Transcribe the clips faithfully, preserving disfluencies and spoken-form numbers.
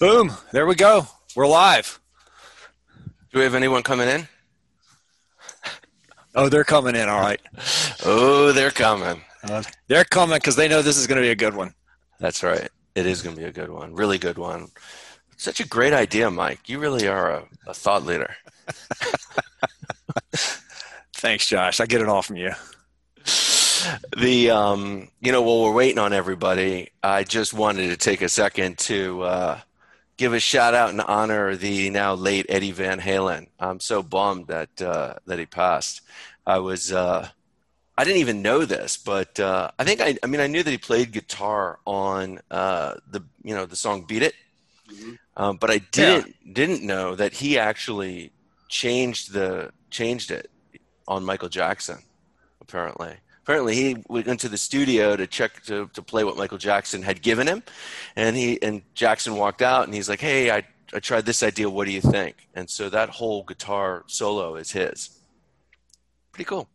Boom. There we go. We're live. Do we have anyone coming in? Oh, they're coming in. All right. Oh, they're coming. Uh, they're coming because they know this is going to be a good one. That's right. It is going to be a good one. Really good one. Such a great idea, Mike. You really are a, a thought leader. Thanks, Josh. I get it all from you. The, um, you know, while we're waiting on everybody, I just wanted to take a second to uh, give a shout out and honor the now late Eddie Van Halen. I'm so bummed that uh, that he passed. I was, uh, I didn't even know this, but uh, I think I, I mean, I knew that he played guitar on uh, the, you know, the song "Beat It," mm-hmm. um, but I didn't yeah. didn't know that he actually changed the changed it on Michael Jackson, apparently. Apparently, he went into the studio to check to, to play what Michael Jackson had given him, and he and Jackson walked out, and he's like, "Hey, I I tried this idea. What do you think?" And so that whole guitar solo is his. Pretty cool.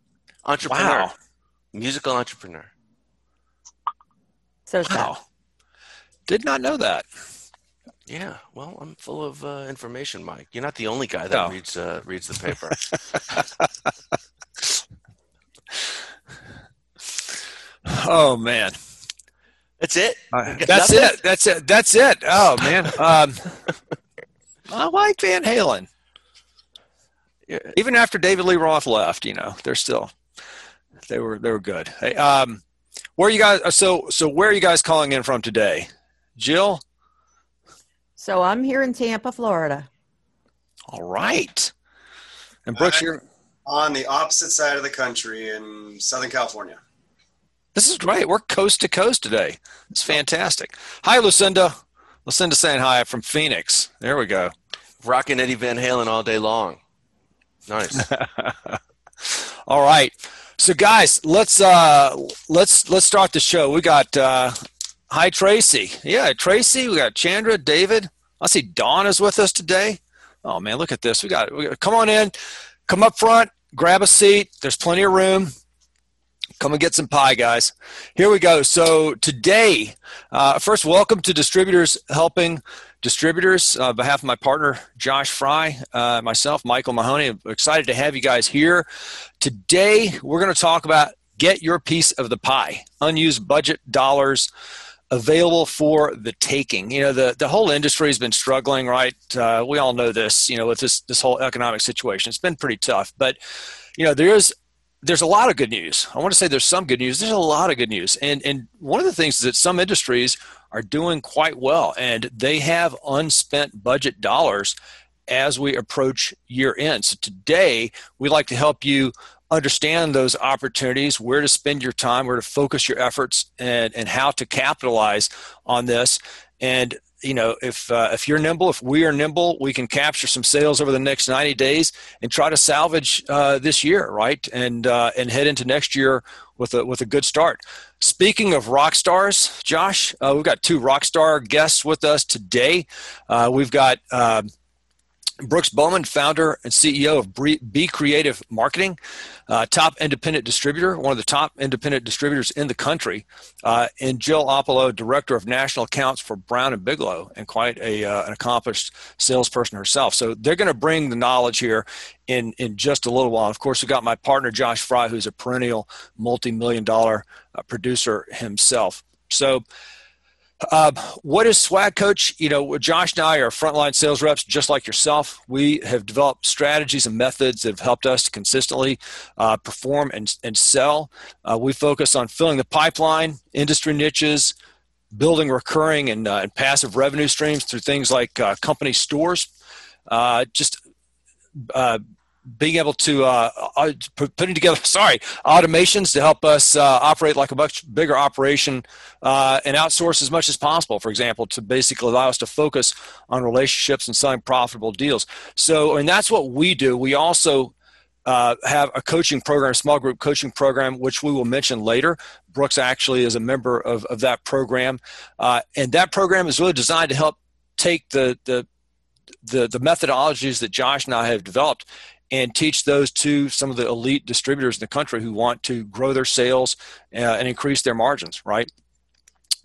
Entrepreneur, wow. Musical entrepreneur. So wow, did not know that. Yeah, well, I'm full of uh, information, Mike. You're not the only guy that no. reads uh, reads the paper. Oh man, that's it. Uh, that's nothing? it. That's it. That's it. Oh man, um, I like Van Halen. Yeah. Even after David Lee Roth left, you know, they're still they were they were good. Hey, um, where are you guys? So so where are you guys calling in from today, Jill? So I'm here in Tampa, Florida. All right, and Brooks, I'm you're on the opposite side of the country in Southern California. This is great. We're coast to coast today. It's fantastic. Hi, Lucinda. Lucinda saying hi from Phoenix. There we go. Rocking Eddie Van Halen all day long. Nice. All right. So, guys, let's uh, let's let's start the show. We got uh, hi Tracy. Yeah, Tracy. We got Chandra, David. I see Dawn is with us today. Oh man, look at this. We got, we got come on in. Come up front. Grab a seat. There's plenty of room. Come and get some pie, guys. Here we go. So today, uh, first, welcome to Distributors Helping Distributors. Uh, on behalf of my partner, Josh Fry, uh, myself, Michael Mahoney, I'm excited to have you guys here. Today, we're going to talk about get your piece of the pie, unused budget dollars available for the taking. You know, the, the whole industry has been struggling, right? Uh, we all know this, you know, with this, this whole economic situation. It's been pretty tough, but, you know, there is There's a lot of good news. I want to say there's some good news. There's a lot of good news. And and one of the things is that some industries are doing quite well, and they have unspent budget dollars as we approach year end. So today, we'd like to help you understand those opportunities, where to spend your time, where to focus your efforts, and, and how to capitalize on this. And you know, if uh, if you're nimble, if we are nimble, we can capture some sales over the next ninety days and try to salvage uh, this year, right? And uh, and head into next year with a with a good start. Speaking of rock stars, Josh, uh, we've got two rock star guests with us today. Uh, we've got uh, Brooks Bowman, founder and C E O of Be Creative Marketing, uh, top independent distributor, one of the top independent distributors in the country, uh, and Jill Oppolo, director of national accounts for Brown and Bigelow, and quite a, uh, an accomplished salesperson herself. So they're going to bring the knowledge here in, in just a little while. Of course, we've got my partner, Josh Fry, who's a perennial multi-million dollar uh, producer himself. So Uh, what is Swag Coach? You know, Josh and I are frontline sales reps just like yourself. We have developed strategies and methods that have helped us to consistently uh, perform and, and sell. Uh, we focus on filling the pipeline, industry niches, building recurring and, uh, and passive revenue streams through things like uh, company stores, uh, just uh, being able to uh, putting together, sorry, automations to help us uh, operate like a much bigger operation uh, and outsource as much as possible, for example, to basically allow us to focus on relationships and selling profitable deals. So, and that's what we do. We also uh, have a coaching program, small group coaching program, which we will mention later. Brooks actually is a member of, of that program. Uh, and that program is really designed to help take the, the, the, the methodologies that Josh and I have developed and teach those to some of the elite distributors in the country who want to grow their sales and increase their margins, right?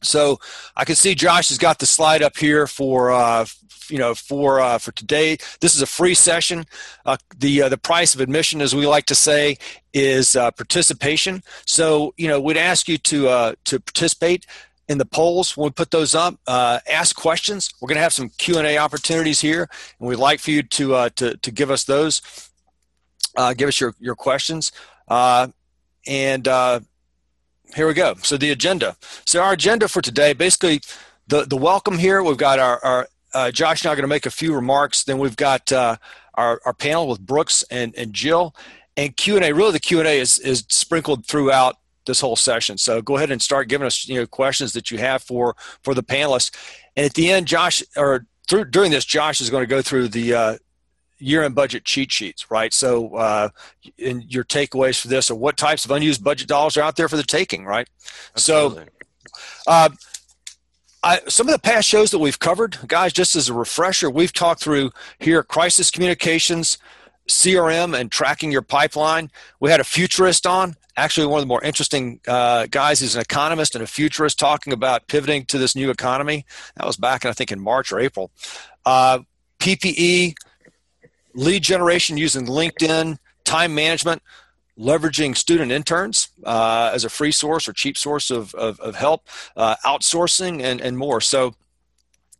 So I can see Josh has got the slide up here for uh, you know for uh, for today. This is a free session. Uh, the uh, the price of admission, as we like to say, is uh, participation. So you know we'd ask you to uh, to participate in the polls when we put those up. Uh, ask questions. We're going to have some Q and A opportunities here, and we'd like for you to uh, to to give us those. Uh, give us your your questions, uh, and. Uh, Here we go. So the agenda. So our agenda for today, basically the, the welcome here. We've got our, our uh, Josh and I are going to make a few remarks. Then we've got uh, our, our panel with Brooks and, and Jill, and Q and A. Really the Q and A is, is sprinkled throughout this whole session. So go ahead and start giving us you know, questions that you have for, for the panelists. And at the end, Josh, or through, during this, Josh is going to go through the uh, year-end budget cheat sheets, right? So uh, and your takeaways for this, or what types of unused budget dollars are out there for the taking, right? Absolutely. So uh, I, some of the past shows that we've covered, guys, just as a refresher, we've talked through here crisis communications, C R M, and tracking your pipeline. We had a futurist on, actually one of the more interesting uh, guys who's an economist and a futurist talking about pivoting to this new economy. That was back, I think, in March or April. Uh, P P E, lead generation using LinkedIn, time management, leveraging student interns uh, as a free source or cheap source of, of, of help, uh, outsourcing, and, and more. So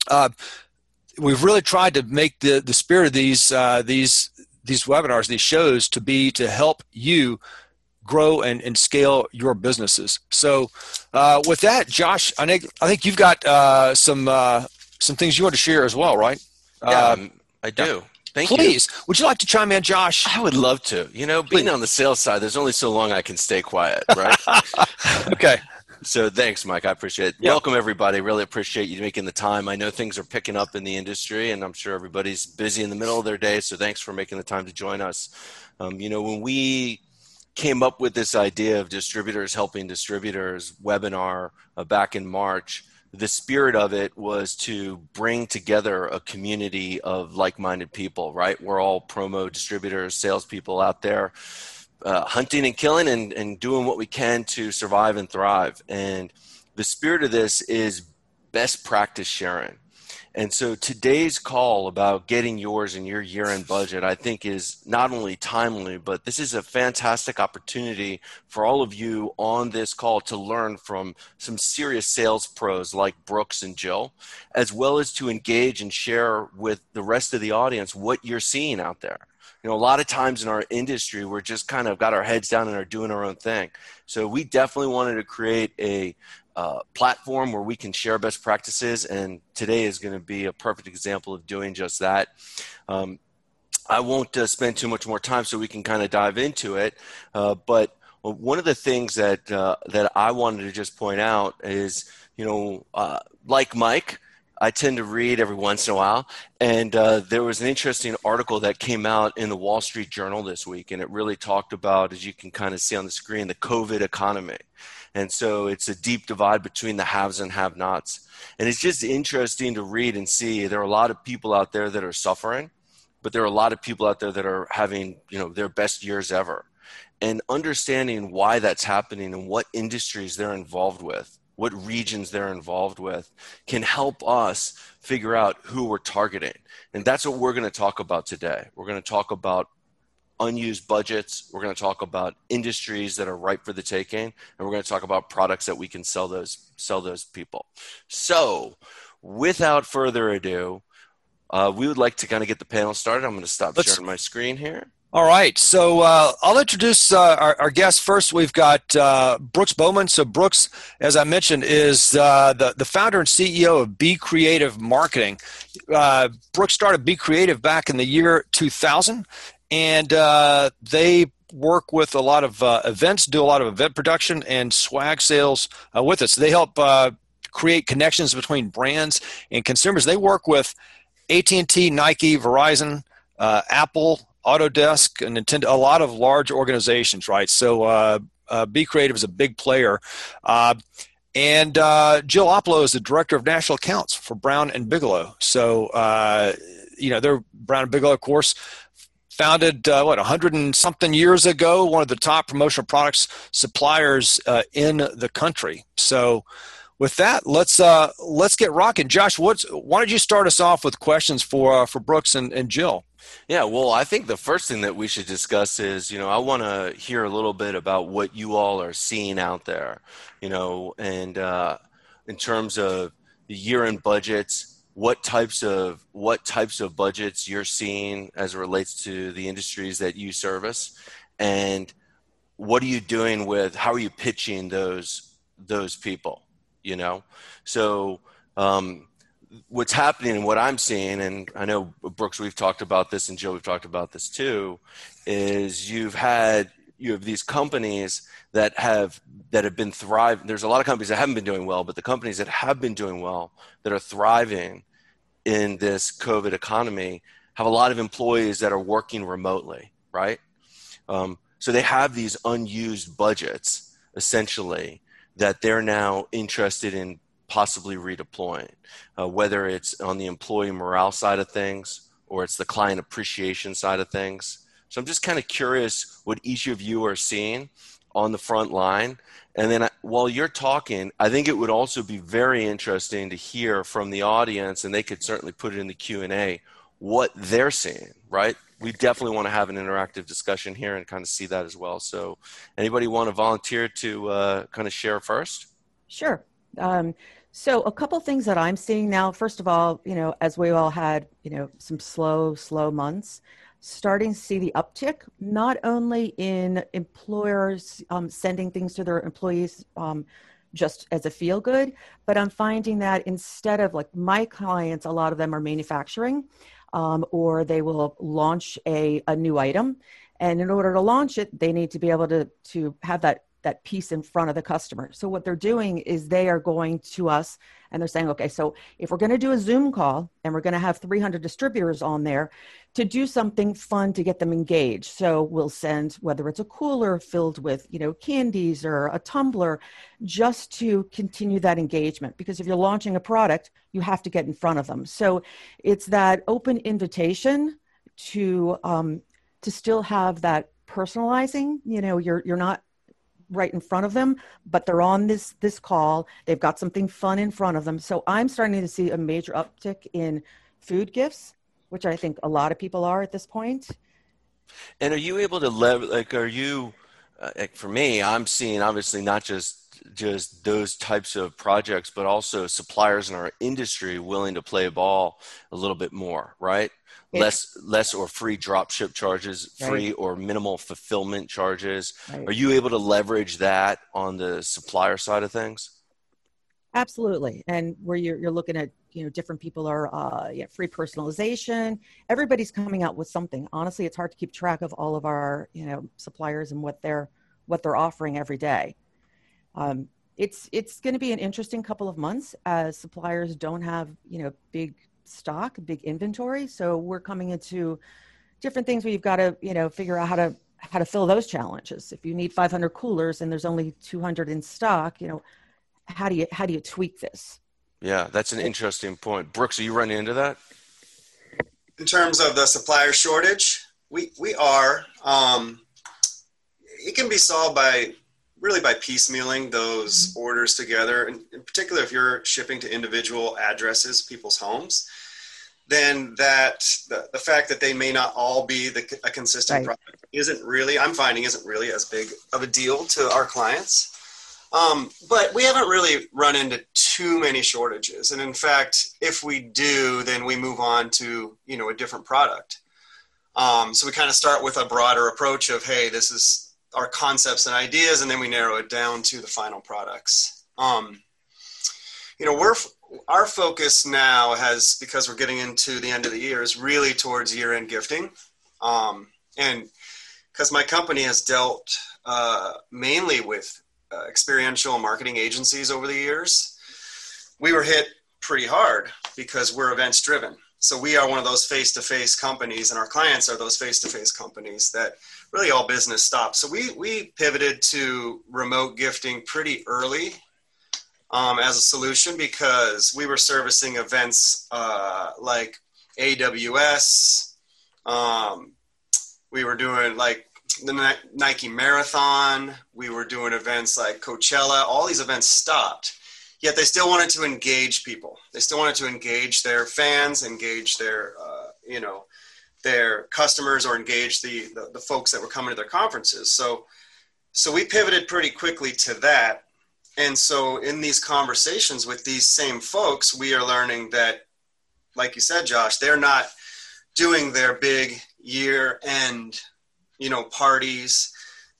uh, we've really tried to make the, the spirit of these, uh, these, these webinars, these shows, to be to help you grow and, and scale your businesses. So uh, with that, Josh, I think, I think you've got uh, some, uh, some things you want to share as well, right? Yeah, um, I do. Yeah. Thank Please. You. Would you like to chime in, Josh? I would love to. You know, being Please. On the sales side, there's only so long I can stay quiet, right? Okay. So thanks, Mike. I appreciate it. Yeah. Welcome, everybody. Really appreciate you making the time. I know things are picking up in the industry, and I'm sure everybody's busy in the middle of their day, so thanks for making the time to join us. Um, you know, when we came up with this idea of Distributors Helping Distributors webinar uh, back in March, the spirit of it was to bring together a community of like-minded people, right? We're all promo distributors, salespeople out there uh, hunting and killing and, and doing what we can to survive and thrive. And the spirit of this is best practice sharing. And so today's call about getting yours and your year-end budget, I think, is not only timely, but this is a fantastic opportunity for all of you on this call to learn from some serious sales pros like Brooks and Jill, as well as to engage and share with the rest of the audience what you're seeing out there. You know, a lot of times in our industry, we're just kind of got our heads down and are doing our own thing. So we definitely wanted to create a Uh, platform where we can share best practices, and today is going to be a perfect example of doing just that. Um, I won't uh, spend too much more time, so we can kind of dive into it, uh, but one of the things that uh, that I wanted to just point out is, you know, uh, like Mike, I tend to read every once in a while, and uh, there was an interesting article that came out in the Wall Street Journal this week, and it really talked about, as you can kind of see on the screen, the COVID economy. And so it's a deep divide between the haves and have-nots. And it's just interesting to read and see. There are a lot of people out there that are suffering, but there are a lot of people out there that are having, you know, their best years ever. And understanding why that's happening and what industries they're involved with, what regions they're involved with, can help us figure out who we're targeting. And that's what we're going to talk about today. We're going to talk about unused budgets. We're going to talk about industries that are ripe for the taking, and we're going to talk about products that we can sell those sell those people. So without further ado, uh, we would like to kind of get the panel started. I'm going to stop Let's, sharing my screen here. All right. So uh, I'll introduce uh, our, our guests first. We've got uh, Brooks Bowman. So Brooks, as I mentioned, is uh, the, the founder and C E O of Be Creative Marketing. Uh, Brooks started Be Creative back in the year two thousand. And uh, they work with a lot of uh, events, do a lot of event production and swag sales uh, with us. So they help uh, create connections between brands and consumers. They work with A T and T, Nike, Verizon, uh, Apple, Autodesk, and Nintendo, a lot of large organizations, right? So uh, uh, Be Creative is a big player. Uh, and uh, Jill Oppolo is the Director of National Accounts for Brown and Bigelow. So, uh, you know, they're Brown and Bigelow, of course, founded, uh, what, a hundred and something years ago, one of the top promotional products suppliers uh, in the country. So with that, let's uh, let's get rocking. Josh, what's, why don't you start us off with questions for uh, for Brooks and, and Jill? Yeah, well, I think the first thing that we should discuss is, you know, I want to hear a little bit about what you all are seeing out there, you know, and uh, in terms of the year-end budgets, what types of what types of budgets you're seeing as it relates to the industries that you service, and what are you doing with, how are you pitching those those people, you know? So um what's happening and what I'm seeing, and I know, Brooks, we've talked about this, and Joe, we've talked about this too, is you've had, you have these companies that have, that have been thriving. There's a lot of companies that haven't been doing well, but the companies that have been doing well, that are thriving in this COVID economy, have a lot of employees that are working remotely, right? Um, so they have these unused budgets, essentially, that they're now interested in possibly redeploying, uh, whether it's on the employee morale side of things or it's the client appreciation side of things. So I'm just kind of curious what each of you are seeing on the front line. And then I, while you're talking, I think it would also be very interesting to hear from the audience, and they could certainly put it in the Q and A, what they're seeing, right? We definitely want to have an interactive discussion here and kind of see that as well. So anybody want to volunteer to uh, kind of share first? Sure. Um, so a couple things that I'm seeing now. First of all, you know, as we all had, you know, some slow, slow months, starting to see the uptick, not only in employers um, sending things to their employees um, just as a feel good, but I'm finding that instead of, like, my clients, a lot of them are manufacturing, um, or they will launch a, a new item. And in order to launch it, they need to be able to, to have that that piece in front of the customer. So what they're doing is they are going to us and they're saying, okay, so if we're going to do a Zoom call and we're going to have three hundred distributors on there to do something fun to get them engaged. So we'll send, whether it's a cooler filled with, you know, candies or a tumbler, just to continue that engagement. Because if you're launching a product, you have to get in front of them. So it's that open invitation to, um, to still have that personalizing, you know, you're, you're not right in front of them, but they're on this this call, they've got something fun in front of them. So I'm starting to see a major uptick in food gifts, which I think a lot of people are at this point. And are you able to leverage, like, are you uh, like, for me, I'm seeing obviously not just just those types of projects, but also suppliers in our industry willing to play ball a little bit more, right? Less, less or free drop ship charges, right. Free or minimal fulfillment charges. Right. Are you able to leverage that on the supplier side of things? Absolutely. And where you're, you're looking at, you know, different people are uh, yeah, free personalization. Everybody's coming out with something. Honestly, it's hard to keep track of all of our, you know, suppliers and what they're, what they're offering every day. Um, it's, it's going to be an interesting couple of months as suppliers don't have, you know, big stock, big inventory. So we're coming into different things where you've got to, you know, figure out how to, how to fill those challenges. If you need five hundred coolers and there's only two hundred in stock, you know, how do you, how do you tweak this? Yeah, that's an interesting point. Brooks, are you running into that? In terms of the supplier shortage, we, we are, um, it can be solved by really by piecemealing those orders together. And in particular, if you're shipping to individual addresses, people's homes, then that the, the fact that they may not all be the, a consistent right. product isn't really, I'm finding isn't really as big of a deal to our clients. Um, but we haven't really run into too many shortages. And in fact, if we do, then we move on to, you know, a different product. Um, so we kind of start with a broader approach of, hey, this is, our concepts and ideas, and then we narrow it down to the final products. Um, you know, we're, our focus now has, because we're getting into the end of the year, is really towards year-end gifting. Um, and because my company has dealt uh, mainly with uh, experiential marketing agencies over the years, we were hit pretty hard because we're events driven. So we are one of those face-to-face companies, and our clients are those face-to-face companies that really all business stops. So we we pivoted to remote gifting pretty early um, as a solution because we were servicing events uh, like A W S. Um, we were doing like the Nike Marathon. We were doing events like Coachella. All these events stopped. yet they still wanted to engage people. They still wanted to engage their fans, engage their, uh, you know, their customers, or engage the, the, the folks that were coming to their conferences. So, so we pivoted pretty quickly to that. And so in these conversations with these same folks, we are learning that, like you said, Josh, they're not doing their big year end, you know, parties.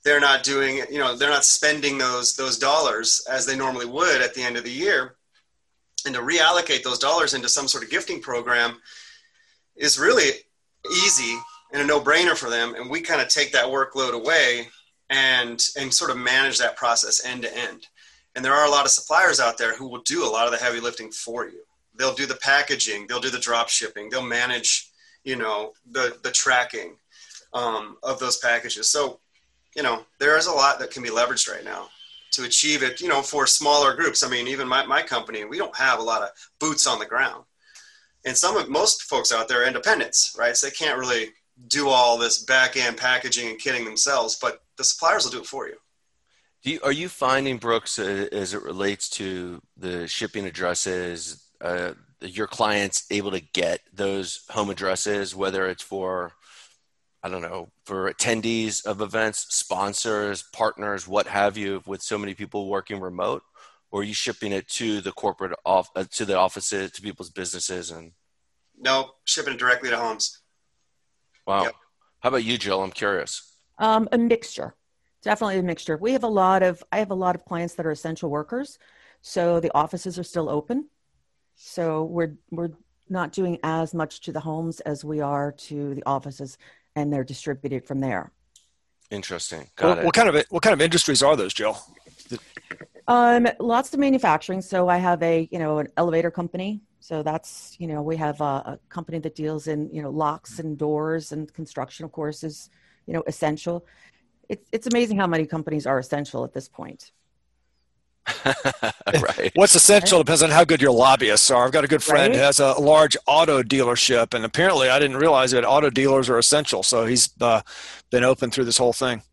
They're not doing, you know, they're not spending those, those dollars as they normally would at the end of the year. And to reallocate those dollars into some sort of gifting program is really easy and a no-brainer for them. And we kind of take that workload away and, and sort of manage that process end to end. And there are a lot of suppliers out there who will do a lot of the heavy lifting for you. They'll do the packaging, they'll do the drop shipping, they'll manage, you know, the, the tracking um, of those packages. So, you know, there is a lot that can be leveraged right now to achieve it, you know, for smaller groups. I mean, even my, my company, we don't have a lot of boots on the ground. And some of most folks out there are independents, right? So they can't really do all this back end packaging and kitting themselves, but the suppliers will do it for you. Do you, are you finding, Brooks, uh, as it relates to the shipping addresses, uh, your clients able to get those home addresses, whether it's for, I don't know, for attendees of events, sponsors, partners, what have you, with so many people working remote? Or are you shipping it to the corporate, off, uh, to the offices, to people's businesses? And no, shipping it directly to homes. Wow. Yep. How about you, Jill? I'm curious. Um, a mixture. Definitely a mixture. We have a lot of, I have a lot of clients that are essential workers. So the offices are still open. So we're, we're not doing as much to the homes as we are to the offices, and they're distributed from there. Interesting. Got what, it. What kind of, what kind of industries are those, Jill? Um, lots of manufacturing. So I have a, you know, an elevator company. So that's, you know, we have a, a company that deals in, you know, locks and doors, and construction, of course, is, you know, essential. It's it's amazing how many companies are essential at this point. Right. What's essential depends on how good your lobbyists are. I've got a good friend right? who has a large auto dealership, and apparently I didn't realize that auto dealers are essential. So he's uh, been open through this whole thing.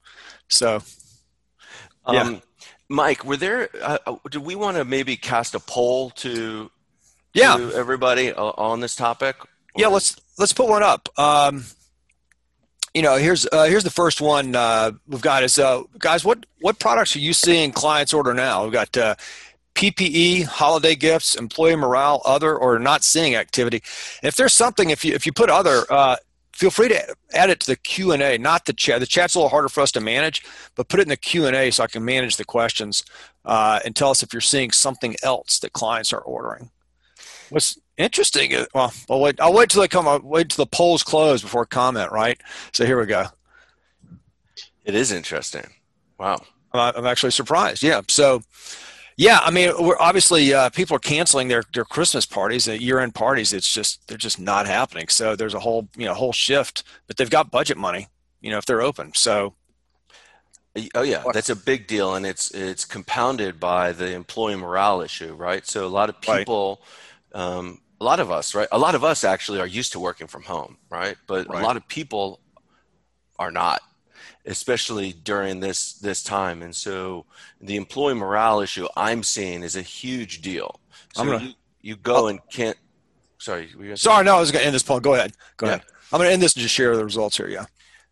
So, um, yeah. Mike, were there? Uh, do we want to maybe cast a poll to, yeah. to everybody uh, on this topic? Or? Yeah, let's let's put one up. Um, You know, here's uh, here's the first one uh, we've got is, uh, guys, what, what products are you seeing clients order now? We've got uh, P P E, holiday gifts, employee morale, other, or not seeing activity. And if there's something, if you if you put other, uh, feel free to add it to the Q and A, not the chat. The chat's a little harder for us to manage, but put it in the Q and A so I can manage the questions uh, and tell us if you're seeing something else that clients are ordering. What's interesting? Well, I'll wait. I'll wait till they come. I'll wait till the polls close before comment. Right. So here we go. It is interesting. Wow. I'm actually surprised. Yeah. So, yeah. I mean, we're obviously uh, people are canceling their, their Christmas parties, their year-end parties. It's just they're just not happening. So there's a whole you know whole shift. But they've got budget money. You know, if they're open. So. Oh yeah, that's a big deal, and it's it's compounded by the employee morale issue, right? So a lot of people. Right. Um, a lot of us, right? A lot of us actually are used to working from home, right? But right. a lot of people are not, especially during this, this time. And so the employee morale issue I'm seeing is a huge deal. So I'm gonna, you, you go I'll, and can't, sorry. Were you gonna sorry, no, I was going to end this poll. Go ahead. Go yeah. ahead. I'm going to end this and just share the results here. Yeah.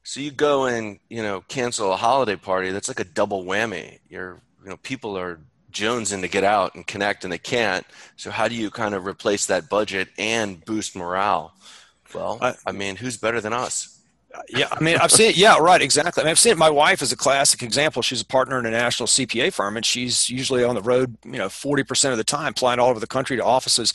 So you go and, you know, cancel a holiday party. That's like a double whammy. You're, you know, people are jonesing to get out and connect, and they can't. So how do you kind of replace that budget and boost morale? Well, I, I mean, who's better than us? Yeah, I mean, I've seen it. Yeah, right, exactly. I mean, I've seen it. My wife is a classic example. She's a partner in a national C P A firm, and she's usually on the road, you know, forty percent of the time, flying all over the country to offices,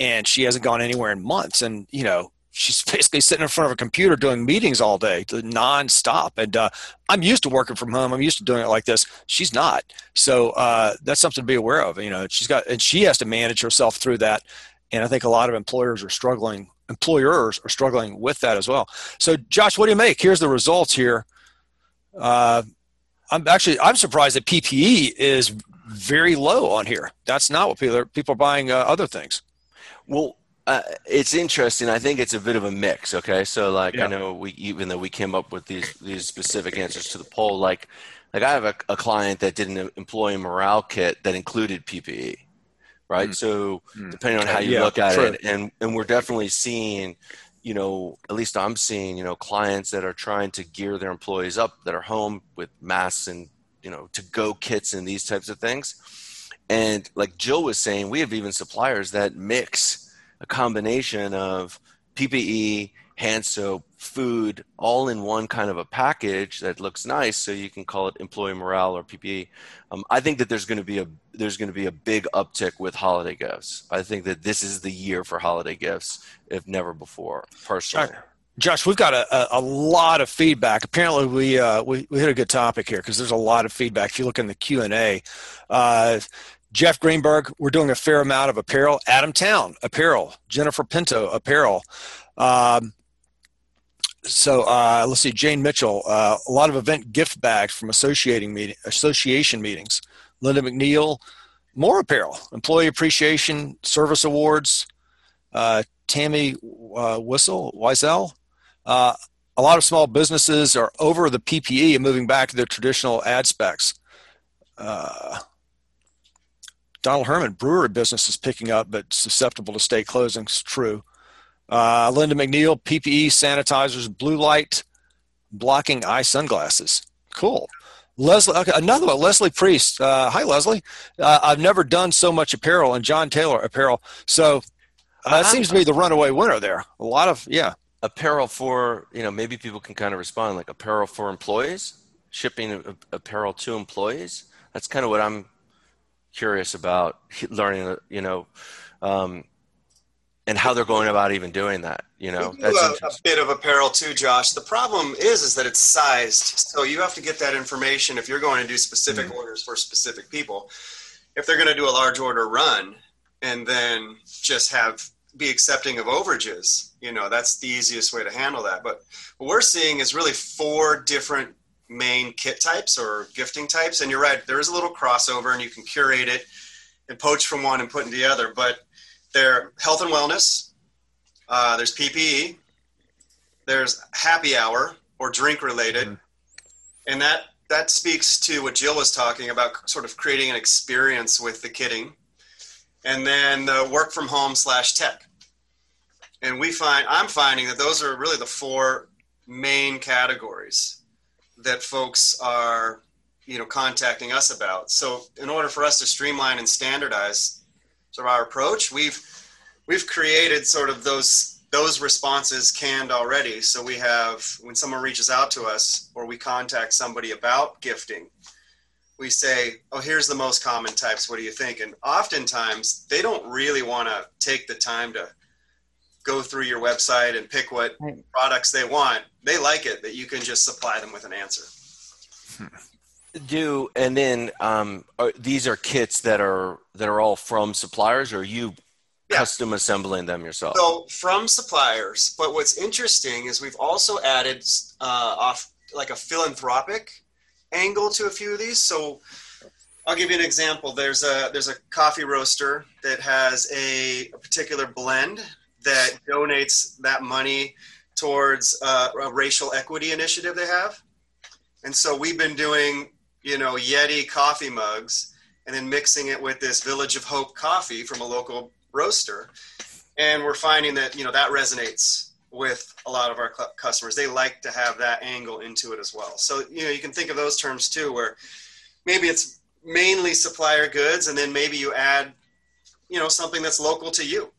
and she hasn't gone anywhere in months. And, you know, she's basically sitting in front of a computer doing meetings all day, nonstop. And uh, I'm used to working from home. I'm used to doing it like this. She's not. So uh, that's something to be aware of. You know, she's got, and she has to manage herself through that. And I think a lot of employers are struggling. Employers are struggling with that as well. So, Josh, what do you make? Here's the results here. Uh, I'm actually I'm surprised that P P E is very low on here. That's not what people are, people are buying uh, other things. Well. Uh, it's interesting. I think it's a bit of a mix. Okay. So like, yeah. I know we, even though we came up with these, these specific answers to the poll, like, like I have a, a client that did an employee morale kit that included P P E. right? Mm. So mm. depending on how you yeah, look at true. it, and, and we're definitely seeing, you know, at least I'm seeing, you know, clients that are trying to gear their employees up that are home with masks and, you know, to-go kits and these types of things. And like Jill was saying, we have even suppliers that mix a combination of P P E, hand soap, food, all in one kind of a package that looks nice. So you can call it employee morale or P P E. Um, I think that there's going to be a there's going to be a big uptick with holiday gifts. I think that this is the year for holiday gifts, if never before. Personally, Josh, Josh we've got a, a, a lot of feedback. Apparently, we uh, we, we hit a good topic here because there's a lot of feedback. If you look in the Q and A. Uh, Jeff Greenberg, we're doing a fair amount of apparel. Adam Town, apparel. Jennifer Pinto, apparel. Um, so uh, let's see, Jane Mitchell, uh, a lot of event gift bags from associating meeting, association meetings. Linda McNeil, more apparel. Employee appreciation, service awards. Uh, Tammy uh, Whistle, Wiesel. Uh, a lot of small businesses are over the P P E and moving back to their traditional ad specs. Uh Donald Herman, brewery business is picking up, but susceptible to state closings. True. Uh, Linda McNeil, P P E, sanitizers, blue light, blocking eye sunglasses. Cool. Leslie, okay, another one, Leslie Priest. Uh, hi, Leslie. Uh, I've never done so much apparel, and John Taylor apparel. So uh, it seems to be the runaway winner there. A lot of, yeah. Apparel for, you know, maybe people can kind of respond like apparel for employees, shipping apparel to employees. That's kind of what I'm curious about learning, you know, um, and how they're going about even doing that, you know. We do that's a, a bit of apparel too, Josh. The problem is, is that it's sized. So you have to get that information if you're going to do specific mm-hmm. orders for specific people. If they're going to do a large order run and then just have be accepting of overages, you know, that's the easiest way to handle that. But what we're seeing is really four different main kit types or gifting types, and you're right, there is a little crossover, and you can curate it and poach from one and put in the other. But they're health and wellness, uh, there's P P E, there's happy hour or drink related, mm-hmm. and that that speaks to what Jill was talking about, sort of creating an experience with the kitting, and then the work from home slash tech. And we find I'm finding that those are really the four main categories that folks are, you know, contacting us about. So in order for us to streamline and standardize sort of our approach, we've we've created sort of those those responses canned already. So we have, when someone reaches out to us or we contact somebody about gifting, we say, oh, here's the most common types, what do you think? And oftentimes they don't really want to take the time to go through your website and pick what right. products they want. They like it that you can just supply them with an answer. Do and then um, are, these are kits that are that are all from suppliers, or are you yeah. custom assembling them yourself? So from suppliers, but what's interesting is we've also added uh, off like a philanthropic angle to a few of these. So I'll give you an example. There's a there's a coffee roaster that has a, a particular blend that donates that money towards uh, a racial equity initiative they have. And so we've been doing, you know, Yeti coffee mugs and then mixing it with this Village of Hope coffee from a local roaster. And we're finding that, you know, that resonates with a lot of our customers. They like to have that angle into it as well. So, you know, you can think of those terms too, where maybe it's mainly supplier goods and then maybe you add, you know, something that's local to you.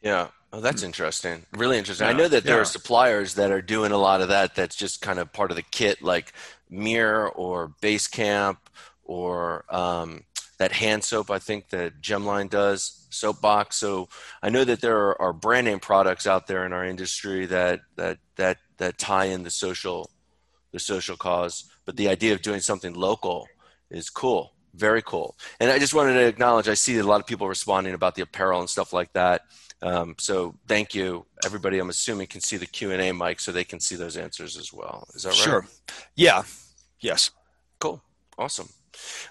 Yeah. Oh, that's interesting. Really interesting. Yeah, I know that there yeah. are suppliers that are doing a lot of that. That's just kind of part of the kit, like Mirror or Basecamp or um, that hand soap. I think that Gemline does, Soapbox. So I know that there are, are brand name products out there in our industry that that that that tie in the social the social cause. But the idea of doing something local is cool. Very cool. And I just wanted to acknowledge. I see a lot of people responding about the apparel and stuff like that. Um, so thank you, everybody. I'm assuming can see the Q and A mic, so they can see those answers as well. Is that right? Sure. Yeah. Yes. Cool. Awesome.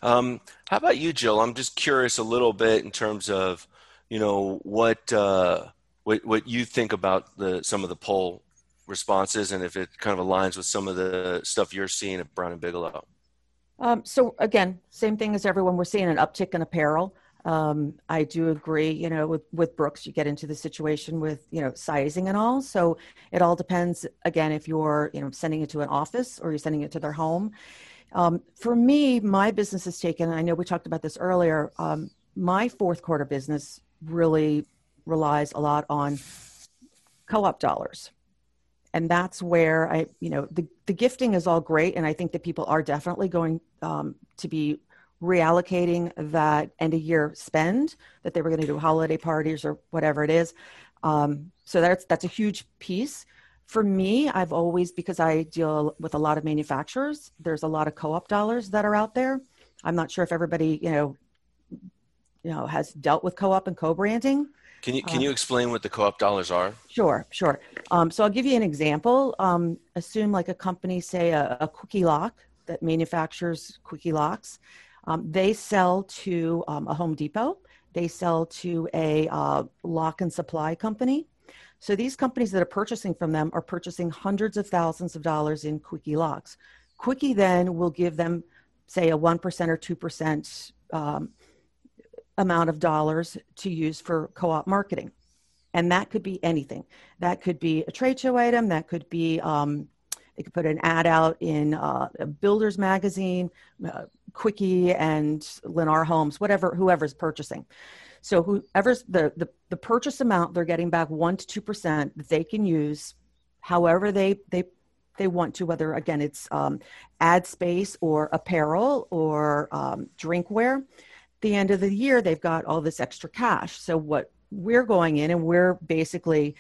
Um, how about you, Jill? I'm just curious a little bit in terms of, you know, what uh, what what you think about the some of the poll responses, and if it kind of aligns with some of the stuff you're seeing at Brown and Bigelow. Um, so again, same thing as everyone. We're seeing an uptick in apparel. Um, I do agree, you know, with, with Brooks, you get into the situation with, you know, sizing and all. So it all depends, again, if you're, you know, sending it to an office or you're sending it to their home. Um, for me, my business has taken, I know we talked about this earlier, um, my fourth quarter business really relies a lot on co-op dollars. And that's where I, you know, the, the gifting is all great. And I think that people are definitely going um, to be reallocating that end of year spend that they were going to do holiday parties or whatever it is. Um, so that's, that's a huge piece. For me, I've always, because I deal with a lot of manufacturers, there's a lot of co-op dollars that are out there. I'm not sure if everybody, you know, you know, has dealt with co-op and co-branding. Can you, can you explain what the co-op dollars are? Sure, sure. Um, so I'll give you an example. Um, assume like a company, say a, a cookie lock that manufactures cookie locks. Um, they sell to um, a Home Depot. They sell to a uh, lock and supply company. So these companies that are purchasing from them are purchasing hundreds of thousands of dollars in quickie locks. Quickie then will give them, say, a one percent or two percent um, amount of dollars to use for co-op marketing. And that could be anything. That could be a trade show item. That could be, um, they could put an ad out in uh, a builder's magazine, uh, Quickie and Lennar Homes, whatever, whoever's purchasing. So whoever's the, the, the purchase amount, they're getting back one to two percent that they can use however they, they, they want to, whether again, it's um, ad space or apparel or um, drinkware. At the end of the year, they've got all this extra cash. So what we're going in and we're basically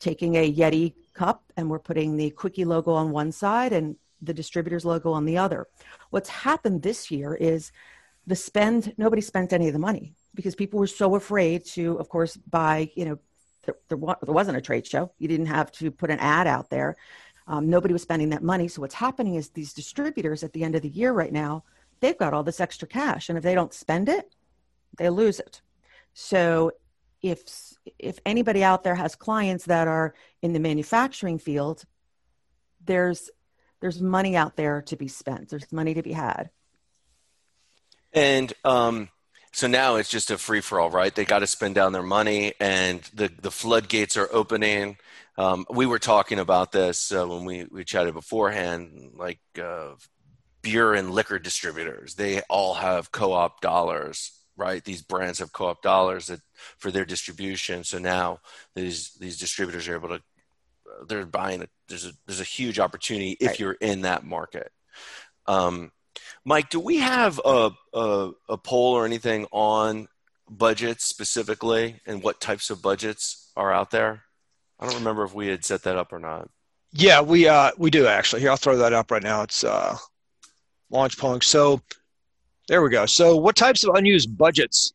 taking a Yeti cup and we're putting the Quickie logo on one side and the distributor's logo on the other. What's happened this year is the spend, nobody spent any of the money because people were so afraid to, of course, buy, you know, there, there, wa- there wasn't a trade show. You didn't have to put an ad out there. Um, nobody was spending that money. So what's happening is these distributors at the end of the year right now, they've got all this extra cash. And if they don't spend it, they lose it. So if, if anybody out there has clients that are in the manufacturing field, there's, There's money out there to be spent. There's money to be had. And um, so now it's just a free for all, right? They got to spend down their money and the, the floodgates are opening. Um, we were talking about this uh, when we, we chatted beforehand, like uh, beer and liquor distributors. They all have co-op dollars, right? These brands have co-op dollars that, for their distribution. So now these these distributors are able to, they're buying it. There's a, there's a huge opportunity if you're in that market. Um, Mike, do we have a, a, a poll or anything on budgets specifically and what types of budgets are out there? I don't remember if we had set that up or not. Yeah, we, uh, we do actually. Here, I'll throw that up right now. It's uh launch polling. So there we go. So what types of unused budgets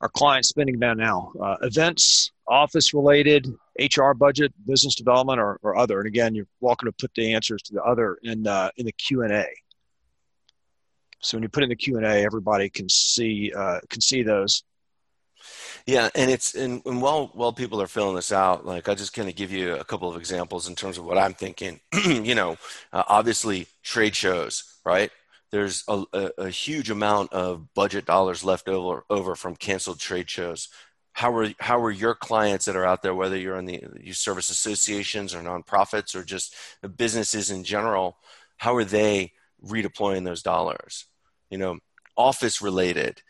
are clients spending down now? Uh, events, office related, H R budget, business development, or, or other. And again, you're welcome to put the answers to the other in uh, in the Q and A. So when you put in the Q and A, everybody can see uh, can see those. Yeah, and it's and, and while while people are filling this out, like I just kind of give you a couple of examples in terms of what I'm thinking. You know, uh, obviously trade shows, right? There's a, a, a huge amount of budget dollars left over over from canceled trade shows. How are how are your clients that are out there, whether you're in the you service associations or nonprofits or just businesses in general, how are they redeploying those dollars? You know, office related.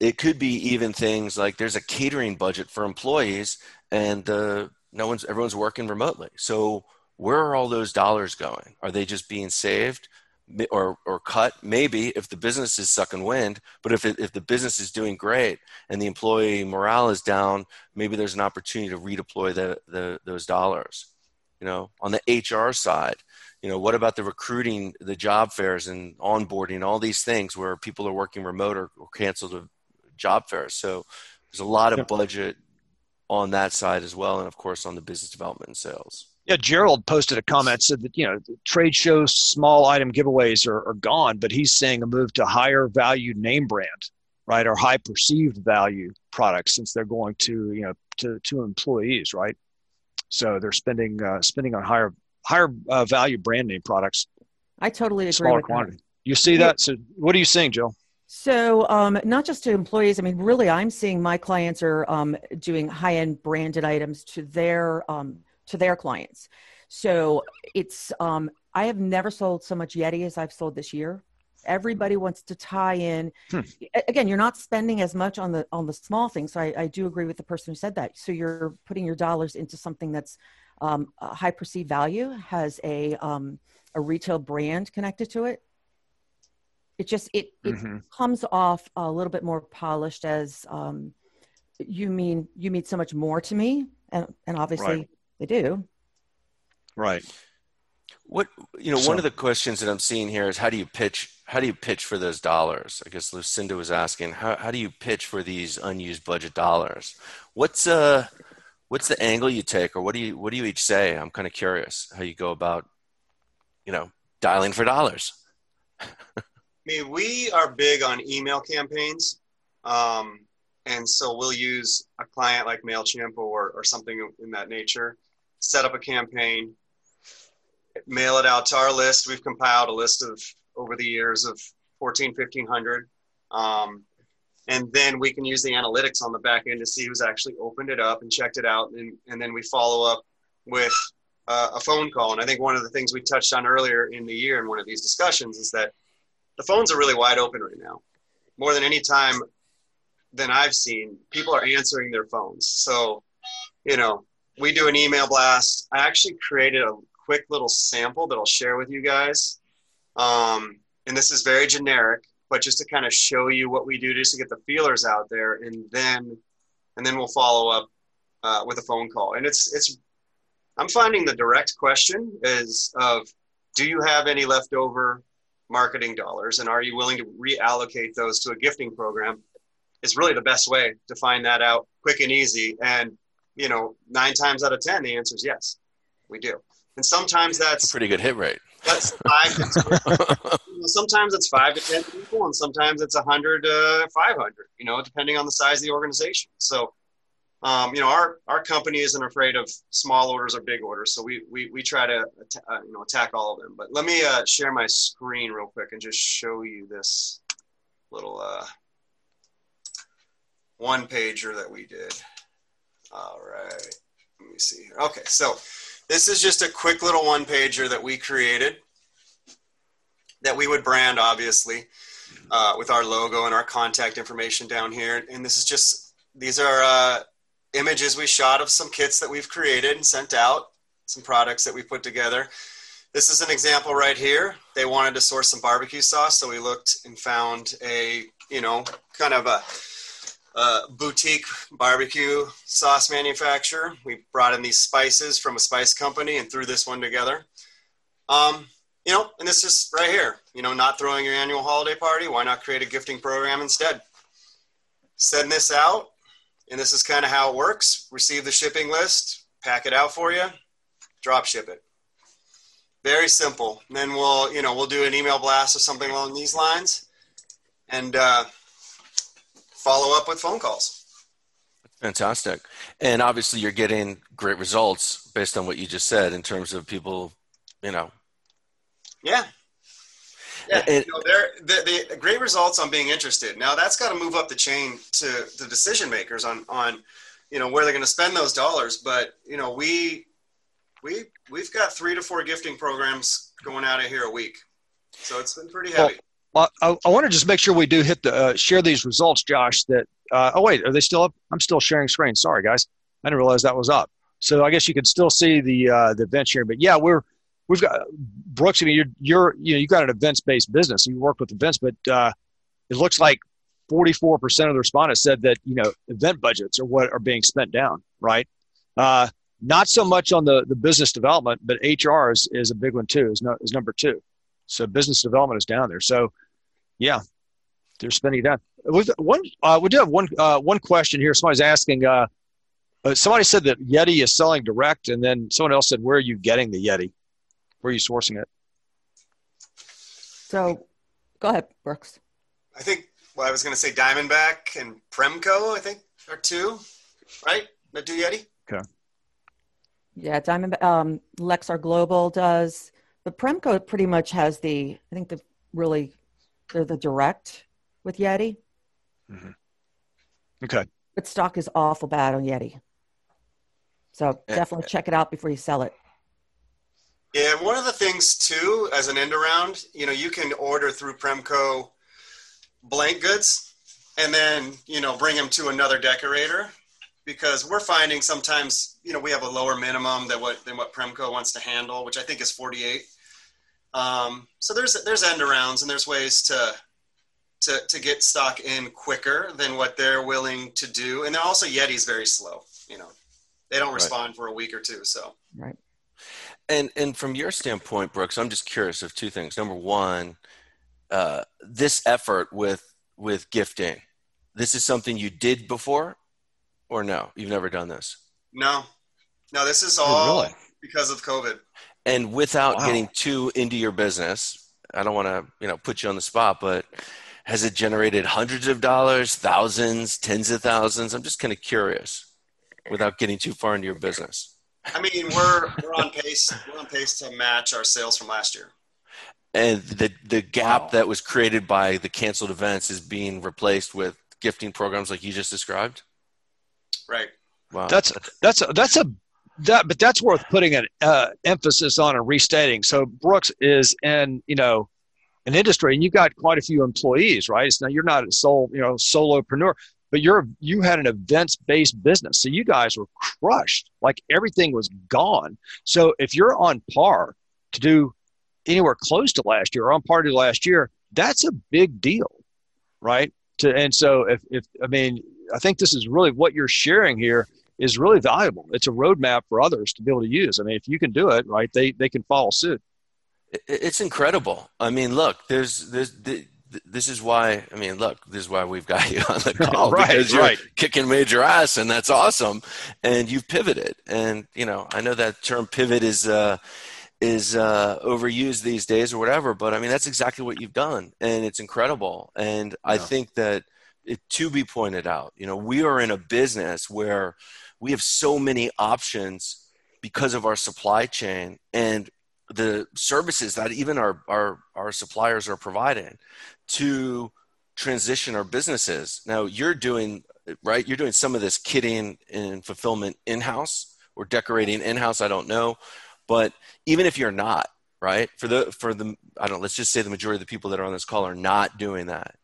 It could be even things like there's a catering budget for employees and uh, no one's everyone's working remotely. So where are all those dollars going? Are they just being saved or or cut? Maybe if the business is sucking wind, but if it, if the business is doing great and the employee morale is down, maybe there's an opportunity to redeploy the, the those dollars. You know, on the H R side, you know, what about the recruiting, the job fairs and onboarding, all these things where people are working remote or, or canceled a job fair. So there's a lot of budget on that side as well. And of course, on the business development and sales. Yeah, Gerald posted a comment, said that, you know, trade shows, small item giveaways are, are gone, but he's saying a move to higher value name brand, right, or high perceived value products since they're going to, you know, to, to employees, right? So they're spending uh, spending on higher higher uh, value brand name products. I totally agree with that. You see that? So what are you seeing, Jill? So um, not just to employees, I mean, really, I'm seeing my clients are um, doing high-end branded items to their um, to their clients. So it's, um, I have never sold so much Yeti as I've sold this year. Everybody wants to tie in. Hmm. Again, you're not spending as much on the on the small things. So I, I do agree with the person who said that. So you're putting your dollars into something that's um, a high perceived value, has a um, a retail brand connected to it. It just it, it mm-hmm. comes off a little bit more polished as um, you mean you mean so much more to me, and and obviously right. they do. Right. What you know, so, one of the questions that I'm seeing here is how do you pitch? How do you pitch for those dollars? I guess Lucinda was asking how how do you pitch for these unused budget dollars? What's uh what's the angle you take, or what do you what do you each say? I'm kind of curious how you go about, you know, dialing for dollars. I mean, we are big on email campaigns, um, and so we'll use a client like MailChimp or, or something in that nature, set up a campaign, mail it out to our list. We've compiled a list of, over the years, of fourteen, fifteen hundred, um, and then we can use the analytics on the back end to see who's actually opened it up and checked it out, and, and then we follow up with uh, a phone call. And I think one of the things we touched on earlier in the year in one of these discussions is that the phones are really wide open right now. More than any time than I've seen, people are answering their phones. So, you know, we do an email blast. I actually created a quick little sample that I'll share with you guys. Um, and this is very generic, but just to kind of show you what we do just to get the feelers out there. And then, and then we'll follow up uh, with a phone call. And it's, it's, I'm finding the direct question is of, do you have any leftover marketing dollars, and are you willing to reallocate those to a gifting program? Is really the best way to find that out quick and easy. And, you know, nine times out of ten, the answer is yes, we do. And sometimes that's a pretty good hit rate. That's five to sometimes it's five to ten people, and sometimes it's a hundred to five hundred, you know, depending on the size of the organization. So, um, you know, our, our company isn't afraid of small orders or big orders. So we, we, we try to, uh, you know, attack all of them, but let me uh, share my screen real quick and just show you this little uh, one pager that we did. All right. Let me see here. Okay. So this is just a quick little one pager that we created that we would brand, obviously, uh, with our logo and our contact information down here. And this is just, these are, uh, images we shot of some kits that we've created and sent out, some products that we put together. This is an example right here. They wanted to source some barbecue sauce, so we looked and found a, you know, kind of a, a boutique barbecue sauce manufacturer. We brought in these spices from a spice company and threw this one together. Um, you know, and this is right here, you know, not throwing your annual holiday party. Why not create a gifting program instead? Send this out. And this is kind of how it works. Receive the shipping list, pack it out for you, drop ship it. Very simple. And then we'll, you know, we'll do an email blast or something along these lines and uh, follow up with phone calls. Fantastic. And obviously you're getting great results based on what you just said in terms of people, you know. Yeah. Yeah, you know, the, the great results on being interested. Now that's got to move up the chain to the decision makers on, on, you know, where they're going to spend those dollars. But, you know, we, we, we've got three to four gifting programs going out of here a week. So it's been pretty heavy. Well, I, I want to just make sure we do hit the, uh, share these results, Josh, that, uh, oh wait, are they still up? I'm still sharing screen. Sorry guys. I didn't realize that was up. So I guess you can still see the, uh, the event sharing, but yeah, we're, We've got Brooks. I mean, you're, you're you know, you got an events-based business. You work with events, but uh, it looks like forty-four percent of the respondents said that you know event budgets are what are being spent down, right? Uh, not so much on the, the business development, but H R is, is a big one too. Is no, is number two. So business development is down there. So yeah, they're spending it down. With one, uh, we do have one uh, one question here. Somebody's asking. Uh, somebody said that Yeti is selling direct, and then someone else said, "Where are you getting the Yeti? Where are you sourcing it?" So go ahead, Brooks. I think, well, I was going to say Diamondback and Premco, I think, are two, right? The do Yeti? Okay. Yeah, Diamondback, um, Lexar Global does. But Premco pretty much has the, I think the really, they're the direct. with Yeti. Mm-hmm. Okay. But stock is awful bad on Yeti. So definitely check it out before you sell it. Yeah, one of the things too, as an end around, you know, you can order through Premco blank goods and then, you know, bring them to another decorator, because we're finding sometimes, you know, we have a lower minimum than what, than what Premco wants to handle, which I think is forty-eight. Um, so there's, there's end arounds and there's ways to, to, to get stock in quicker than what they're willing to do. And then also Yeti's very slow, you know. They don't respond right. for a week or two. So, right. And, and from your standpoint, Brooks, I'm just curious of two things. Number one, uh, this effort with, with gifting, this is something you did before or no, you've never done this? No, no, this is all oh, really? because of COVID. And without wow. getting too into your business, I don't want to, you know, put you on the spot, but has it generated hundreds of dollars, thousands, tens of thousands? I'm just kind of curious. Without getting too far into your business. I mean, we're we're on pace we're on pace to match our sales from last year. And the the gap wow. that was created by the canceled events is being replaced with gifting programs like you just described. Right. Wow. That's that's a, that's a that but that's worth putting an uh, emphasis on and restating. So Brooks is in, you know, an industry, and you've got quite a few employees, right? It's not, you're not a sole, you know, solopreneur. But you're you had an events-based business, so you guys were crushed. Like everything was gone. So if you're on par to do anywhere close to last year, or on par to last year, that's a big deal, right? To and so if if I mean, I think this is really what you're sharing here is really valuable. It's a roadmap for others to be able to use. I mean, if you can do it, right, they they can follow suit. It's incredible. I mean, look, there's there's. The, This is why, I mean, look, this is why we've got you on the call right, because you're right. kicking major ass, and that's awesome. And you've pivoted. And, you know, I know that term pivot is uh, is uh, overused these days or whatever, but I mean, that's exactly what you've done. And it's incredible. And yeah. I think that it to be pointed out, you know, we are in a business where we have so many options because of our supply chain and the services that even our, our, our suppliers are providing to transition our businesses. Now you're doing, right. You're doing some of this kitting and fulfillment in-house or decorating in-house. I don't know, but even if you're not right for the, for the, I don't know, let's just say the majority of the people that are on this call are not doing that.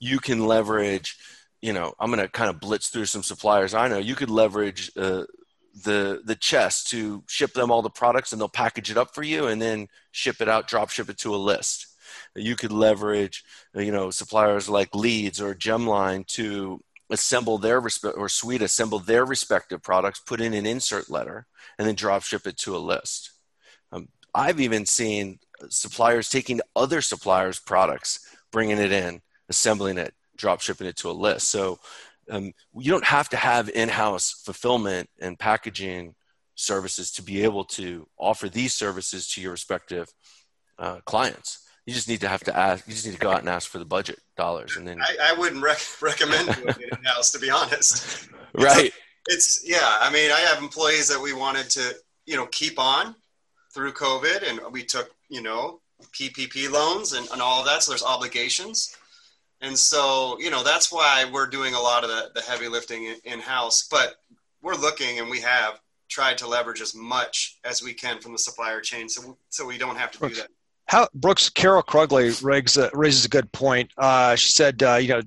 You can leverage, you know, I'm going to kind of blitz through some suppliers. I know you could leverage, uh, the the chest to ship them all the products, and they'll package it up for you and then ship it out, drop ship it to a list. You could leverage, you know, suppliers like Leeds or Gemline to assemble their resp- or Suite assemble their respective products, put in an insert letter, and then drop ship it to a list. Um, I've even seen suppliers taking other suppliers' products, bringing it in, assembling it, drop shipping it to a list. So Um, you don't have to have in-house fulfillment and packaging services to be able to offer these services to your respective uh, clients. You just need to have to ask. You just need to go out and ask for the budget dollars, and then I, I wouldn't rec- recommend doing it in-house, to be honest. Right? It's, it's yeah. I mean, I have employees that we wanted to, you know, keep on through COVID, and we took, you know, P P P loans and, and all of that. So there's obligations. And so, you know, that's why we're doing a lot of the, the heavy lifting in, in-house, but we're looking, and we have tried to leverage as much as we can from the supplier chain. So, so we don't have to Brooks. do that. How Brooks, Carol Krugley raises a, raises a good point. Uh, she said, uh, you know,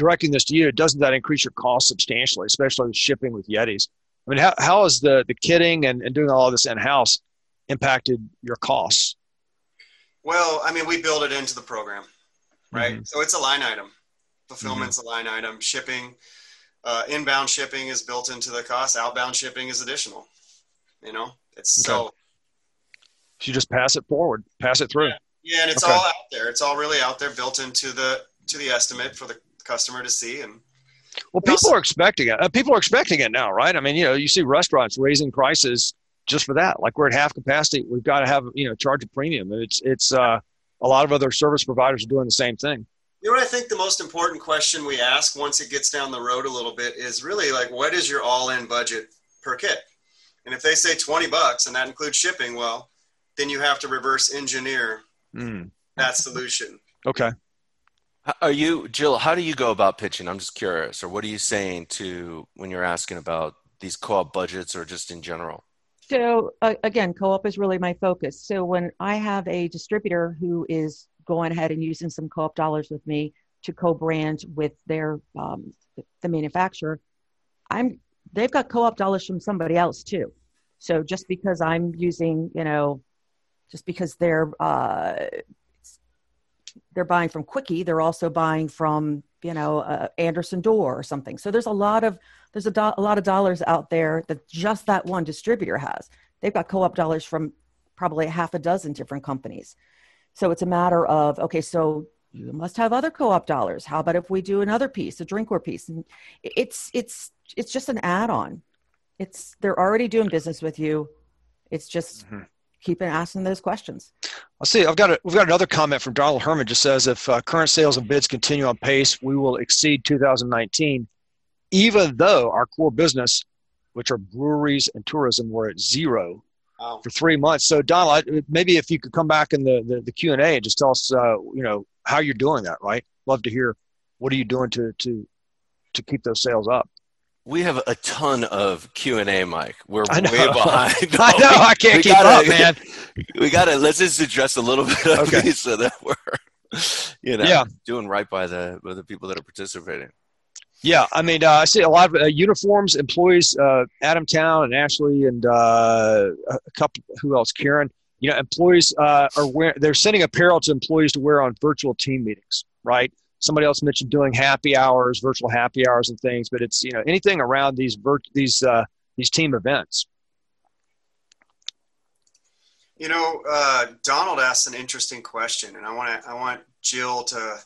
directing this to you, doesn't that increase your cost substantially, especially with shipping with Yetis? I mean, how, how is the, the kitting and, and doing all of this in-house impacted your costs? Well, I mean, we build it into the program. Right. Mm-hmm. So it's a line item. Fulfillment's mm-hmm. a line item. Shipping, uh, inbound shipping is built into the cost. Outbound shipping is additional, you know, it's okay. so. So you just pass it forward, pass it through. Yeah. yeah and it's okay. all out there. It's all really out there, built into the, to the estimate for the customer to see. And well, people also, are expecting it. Uh, people are expecting it now, right? I mean, you know, you see restaurants raising prices just for that. Like, we're at half capacity. We've got to have, you know, charge a premium. It's, it's, uh, a lot of other service providers are doing the same thing. You know what I think the most important question we ask once it gets down the road a little bit is really like, what is your all-in budget per kit? And if they say twenty bucks and that includes shipping, well, then you have to reverse engineer mm. that solution. Okay. Are you, Jill, how do you go about pitching? I'm just curious. Or what are you saying to when you're asking about these co-op budgets or just in general? So uh, again, co-op is really my focus. So when I have a distributor who is going ahead and using some co-op dollars with me to co-brand with their um, the manufacturer, I'm they've got co-op dollars from somebody else too. So just because I'm using, you know, just because they're uh, they're buying from Quickie, they're also buying from you know uh, Anderson Door or something. So there's a lot of There's a, do- a lot of dollars out there that just that one distributor has. They've got co-op dollars from probably half a dozen different companies. So it's a matter of, okay, so you must have other co-op dollars. How about if we do another piece, a drinkware piece? And it's it's it's just an add-on. It's they're already doing business with you. It's just mm-hmm. keep asking those questions. I'll see. I've got a, we've got another comment from Donald Herman. Just says if uh, current sales and bids continue on pace, we will exceed two thousand nineteen. Even though our core business, which are breweries and tourism, were at zero wow. for three months. So, Donald, maybe if you could come back in the, the, the Q and A and just tell us, uh, you know, how you're doing that, right? Love to hear what are you doing to to to keep those sales up. We have a ton of Q and A, Mike. We're way behind. I know. I can't keep up, man. We got to – let's just address a little bit of okay. these so that we're, you know, yeah. doing right by the, by the people that are participating. Yeah, I mean, uh, I see a lot of uh, uniforms, employees, uh, Adam Town and Ashley and uh, a couple, who else, Karen. You know, employees uh, are wearing, they're sending apparel to employees to wear on virtual team meetings, right? Somebody else mentioned doing happy hours, virtual happy hours and things, but it's, you know, anything around these vir- these uh, these team events. You know, uh, Donald asked an interesting question, and I want to I want Jill to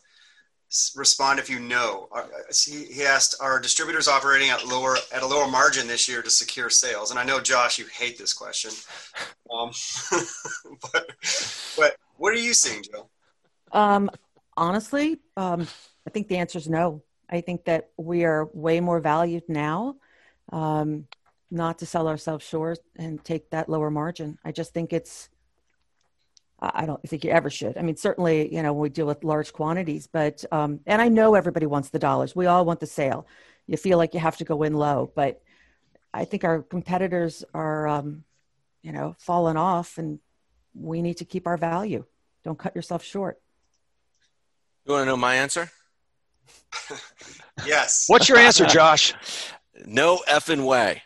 respond if you know. He asked, are distributors operating at lower at a lower margin this year to secure sales? And I know, Josh, you hate this question. Um, but, but what are you seeing, Jill? Um, honestly, um, I think the answer is no. I think that we are way more valued now, um, not to sell ourselves short and take that lower margin. I just think it's, I don't think you ever should. I mean, certainly, you know, we deal with large quantities, but, um, and I know everybody wants the dollars. We all want the sale. You feel like you have to go in low, but I think our competitors are, um, you know, falling off, and we need to keep our value. Don't cut yourself short. You want to know my answer? Yes. What's your answer, Josh? No effing way.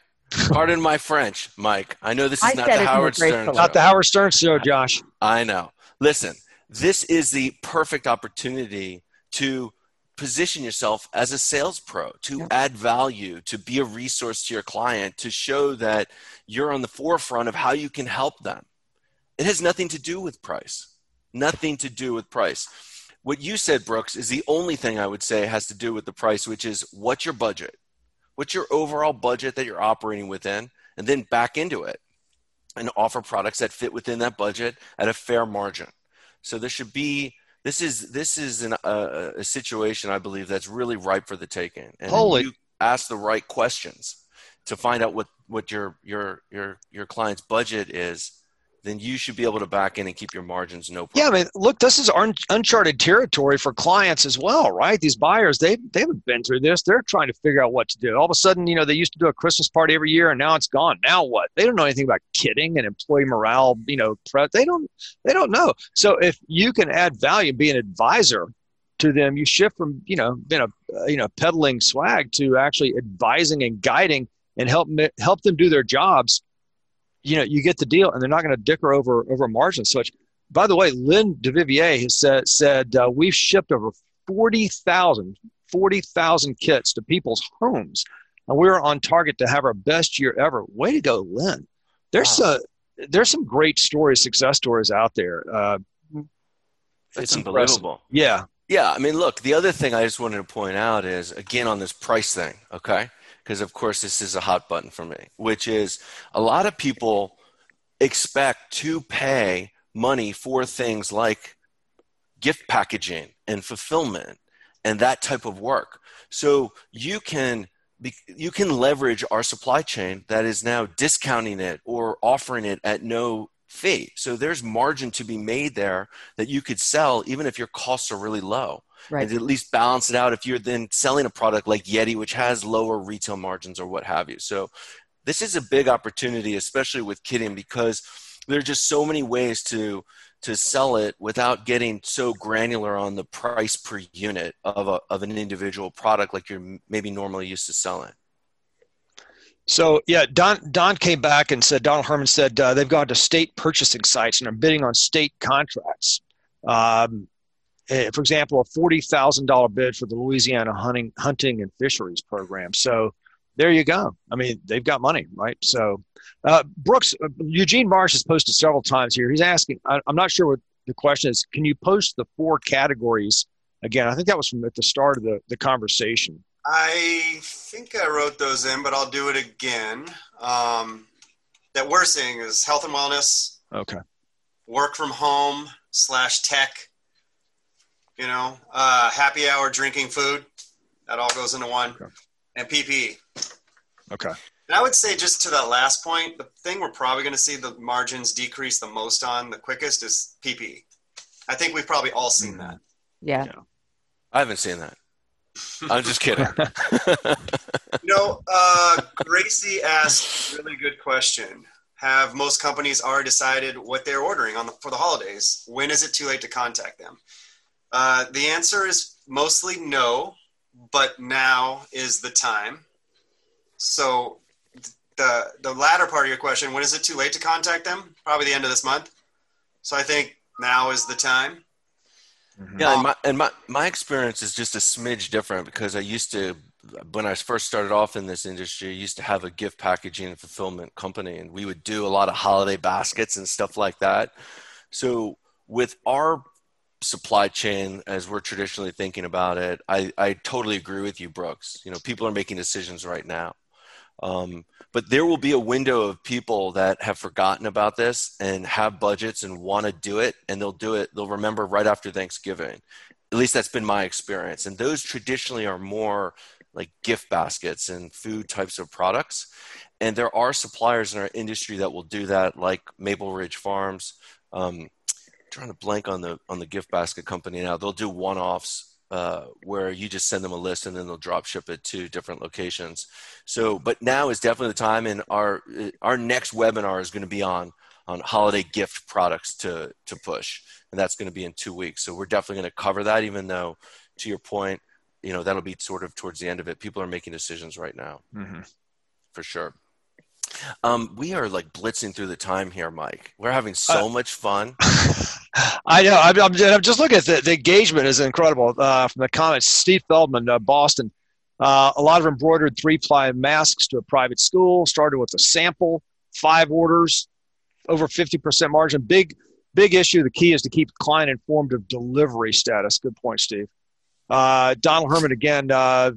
Pardon my French, Mike. I know this is not the Howard Stern show. Not the Howard Stern show, Josh. I know. Listen, this is the perfect opportunity to position yourself as a sales pro, to yep. add value, to be a resource to your client, to show that you're on the forefront of how you can help them. It has nothing to do with price. Nothing to do with price. What you said, Brooks, is the only thing I would say has to do with the price, which is what's your budget? What's your overall budget that you're operating within, and then back into it and offer products that fit within that budget at a fair margin. So there should be, this is this is an, uh, a situation, I believe, that's really ripe for the taking. And Holy. you ask the right questions to find out what, what your, your, your, your client's budget is, then you should be able to back in and keep your margins no problem. Yeah, I mean, look, this is un- uncharted territory for clients as well, right? These buyers, they, they haven't been through this. They're trying to figure out what to do. All of a sudden, you know, they used to do a Christmas party every year, and now it's gone. Now what? They don't know anything about kidding and employee morale, you know, prep. They don't, they don't know. So if you can add value and be an advisor to them, you shift from, you know, being a, uh, you know, peddling swag to actually advising and guiding and help, help them do their jobs. You know, you get the deal, and they're not going to dicker over over margin and such. By the way, Lynn DeVivier has said, said uh, we've shipped over forty thousand kits to people's homes, and we're on target to have our best year ever. Way to go, Lynn. There's, wow. a, there's some great stories, success stories out there. Uh, it's unbelievable. Yeah. Yeah, I mean, look, the other thing I just wanted to point out is, again, on this price thing, okay? Because, of course, this is a hot button for me, which is a lot of people expect to pay money for things like gift packaging and fulfillment and that type of work. So you can you can leverage our supply chain that is now discounting it or offering it at no fee. So there's margin to be made there that you could sell even if your costs are really low. right. and to at least balance it out if you're then selling a product like Yeti, which has lower retail margins or what have you. So this is a big opportunity, especially with kitting, because there are just so many ways to to sell it without getting so granular on the price per unit of a, of an individual product like you're maybe normally used to selling. So yeah, Don Don came back and said, Donald Herman said, uh, they've gone to state purchasing sites and are bidding on state contracts. Um, for example, a forty thousand dollars bid for the Louisiana hunting, hunting and fisheries program. So there you go. I mean, they've got money, right? So uh, Brooks, uh, Eugene Marsh has posted several times here. He's asking, I, I'm not sure what the question is. Can you post the four categories again? I think that was from at the start of the, the conversation. I think I wrote those in, but I'll do it again. Um, that we're seeing is health and wellness. Okay. Work from home slash tech, you know, uh, happy hour, drinking, food. That all goes into one. Okay. And P P E. Okay. And I would say just to that last point, the thing we're probably going to see the margins decrease the most on the quickest is P P E. I think we've probably all seen mm-hmm. that. Yeah. yeah. I haven't seen that. I'm just kidding. you know, uh, Gracie asked a really good question. Have most companies already decided what they're ordering on the, for the holidays? When is it too late to contact them? Uh, the answer is mostly no, but now is the time. So the the latter part of your question, when is it too late to contact them? Probably the end of this month. So I think now is the time. Mm-hmm. Yeah, and, my, and my, my experience is just a smidge different because I used to, when I first started off in this industry, I used to have a gift packaging and fulfillment company, and we would do a lot of holiday baskets and stuff like that. So with our supply chain, as we're traditionally thinking about it, I, I totally agree with you, Brooks. You know, people are making decisions right now. Um, but there will be a window of people that have forgotten about this and have budgets and want to do it, and they'll do it. They'll remember right after Thanksgiving. At least that's been my experience. And those traditionally are more like gift baskets and food types of products. And there are suppliers in our industry that will do that, like Maple Ridge Farms. Um, I'm trying to blank on the on the gift basket company now. They'll do one-offs. Uh, where you just send them a list and then they'll drop ship it to different locations. So, but now is definitely the time, and our our next webinar is going to be on on holiday gift products to to push, and that's going to be in two weeks. So we're definitely going to cover that, even though, to your point, you know, that'll be sort of towards the end of it. People are making decisions right now, mm-hmm. for sure. Um, we are like blitzing through the time here, Mike. We're having so uh, much fun. I know. I'm, I'm, I'm just looking at the, the engagement is incredible. Uh, from the comments, Steve Feldman, uh, Boston, uh, a lot of embroidered three-ply masks to a private school, started with a sample, five orders, over fifty percent margin. Big, big issue. The key is to keep the client informed of delivery status. Good point, Steve. Uh, Donald Herman again, uh,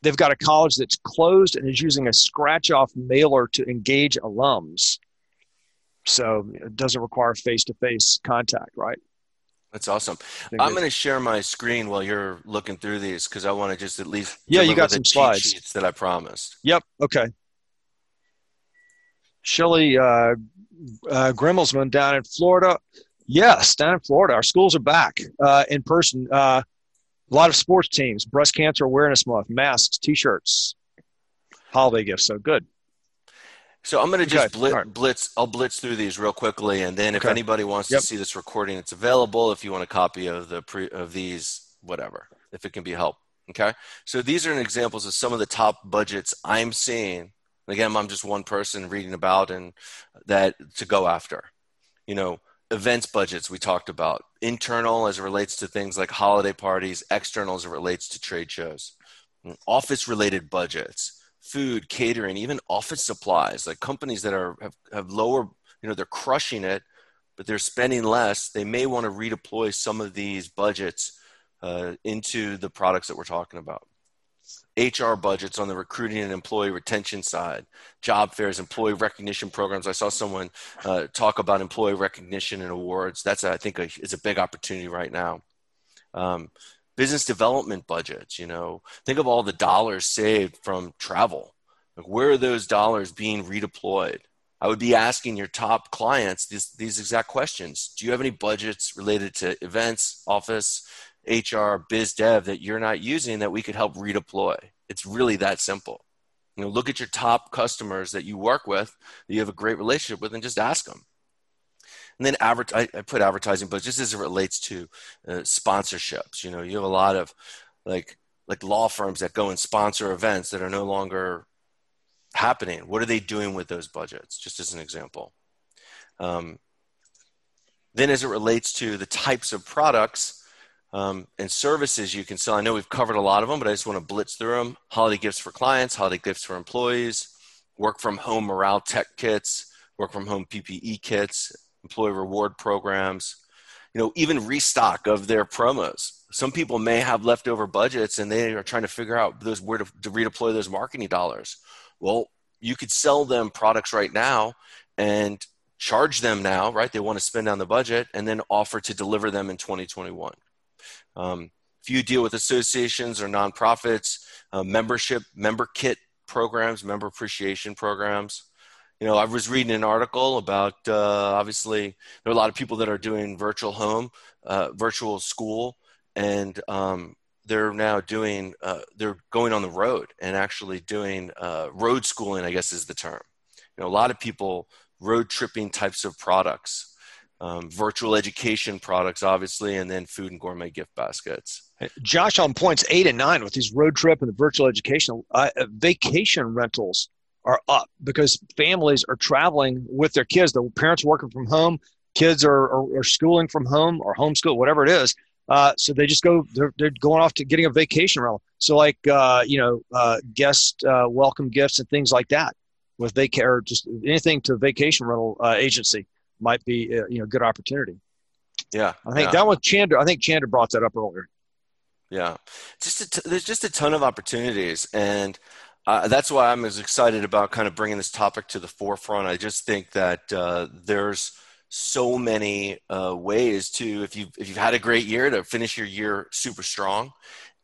they've got a college that's closed and is using a scratch-off mailer to engage alums. So it doesn't require face-to-face contact, right? That's awesome. I'm going to share my screen while you're looking through these because I want to just at least yeah, you got some slides sheets that I promised. Yep. Okay. Shelley uh, uh, Grimmelsman down in Florida. Yes, down in Florida, our schools are back uh, in person. Uh, a lot of sports teams, breast cancer awareness month, masks, T-shirts, holiday gifts. So good. So I'm going to just okay. blitz, right. blitz, I'll blitz through these real quickly. And then okay. if anybody wants yep. to see this recording, it's available. If you want a copy of the pre, of these, whatever, if it can be helped. Okay. So these are examples of some of the top budgets I'm seeing. Again, I'm just one person reading about and that to go after, you know, events budgets we talked about, internal as it relates to things like holiday parties, external as it relates to trade shows, office related budgets, food, catering, even office supplies, like companies that are have, have lower, you know, they're crushing it, but they're spending less. They may want to redeploy some of these budgets uh, into the products that we're talking about. H R budgets on the recruiting and employee retention side, job fairs, employee recognition programs. I saw someone uh, talk about employee recognition and awards. That's, I think, a, is a big opportunity right now. Um, Business development budgets, you know, think of all the dollars saved from travel. Like, where are those dollars being redeployed? I would be asking your top clients these, these exact questions. Do you have any budgets related to events, office, H R, biz dev that you're not using that we could help redeploy. It's really that simple. You know, look at your top customers that you work with, that you have a great relationship with, and just ask them. And then adver- I, I put advertising, but just as it relates to uh, sponsorships, you know, you have a lot of like, like law firms that go and sponsor events that are no longer happening. What are they doing with those budgets? Just as an example. Um, then as it relates to the types of products um, and services you can sell, I know we've covered a lot of them, but I just want to blitz through them. Holiday gifts for clients, holiday gifts for employees, work from home morale tech kits, work from home P P E kits, employee reward programs, you know, even restock of their promos. Some people may have leftover budgets and they are trying to figure out those where to, to redeploy those marketing dollars. Well, you could sell them products right now and charge them now, right? They want to spend down the budget and then offer to deliver them in twenty twenty-one. Um, if you deal with associations or nonprofits, uh, membership, member kit programs, member appreciation programs. You know, I was reading an article about, uh, obviously, there are a lot of people that are doing virtual home, uh, virtual school, and um, they're now doing, uh, they're going on the road and actually doing uh, road schooling, I guess is the term. You know, a lot of people road tripping types of products, um, virtual education products, obviously, and then food and gourmet gift baskets. Josh, on points eight and nine with these road trip and the virtual educational uh, vacation rentals are up because families are traveling with their kids. The parents working from home, kids are, are, are schooling from home or homeschool, whatever it is. Uh, so they just go, they're, they're going off to getting a vacation rental. So like, uh, you know, uh, guest uh, welcome gifts and things like that with vac- or just anything to vacation rental uh, agency might be, uh, you know, good opportunity. Yeah. I think yeah. that was Chandra. I think Chandra brought that up earlier. Yeah. Just a t- there's just a ton of opportunities. And Uh, that's why I'm as excited about kind of bringing this topic to the forefront. I just think that uh, there's so many uh, ways to, if you've, if you've had a great year, to finish your year super strong.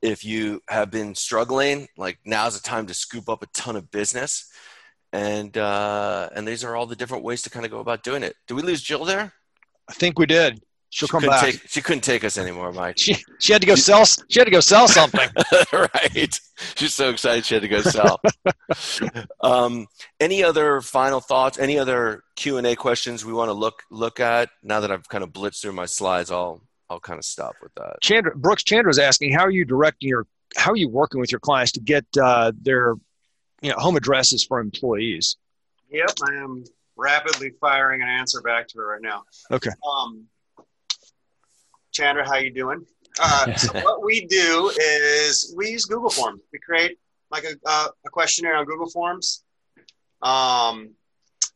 If you have been struggling, like now's the time to scoop up a ton of business. And uh, and these are all the different ways to kind of go about doing it. Did we lose Jill there? I think we did. She'll she come back. Take, she couldn't take us anymore, Mike. She she had to go she, sell. She had to go sell something. Right. She's so excited. She had to go sell. um, any other final thoughts? Any other Q and A questions we want to look look at? Now that I've kind of blitzed through my slides, I'll I'll kind of stop with that. Chandra Brooks Chandra is asking, how are you directing your? How are you working with your clients to get uh, their, you know, home addresses for employees? Yep, I am rapidly firing an answer back to her right now. Okay. Um, Chandra, how you doing? Uh, so what we do is we use Google Forms. We create like a, uh, a questionnaire on Google Forms. Um,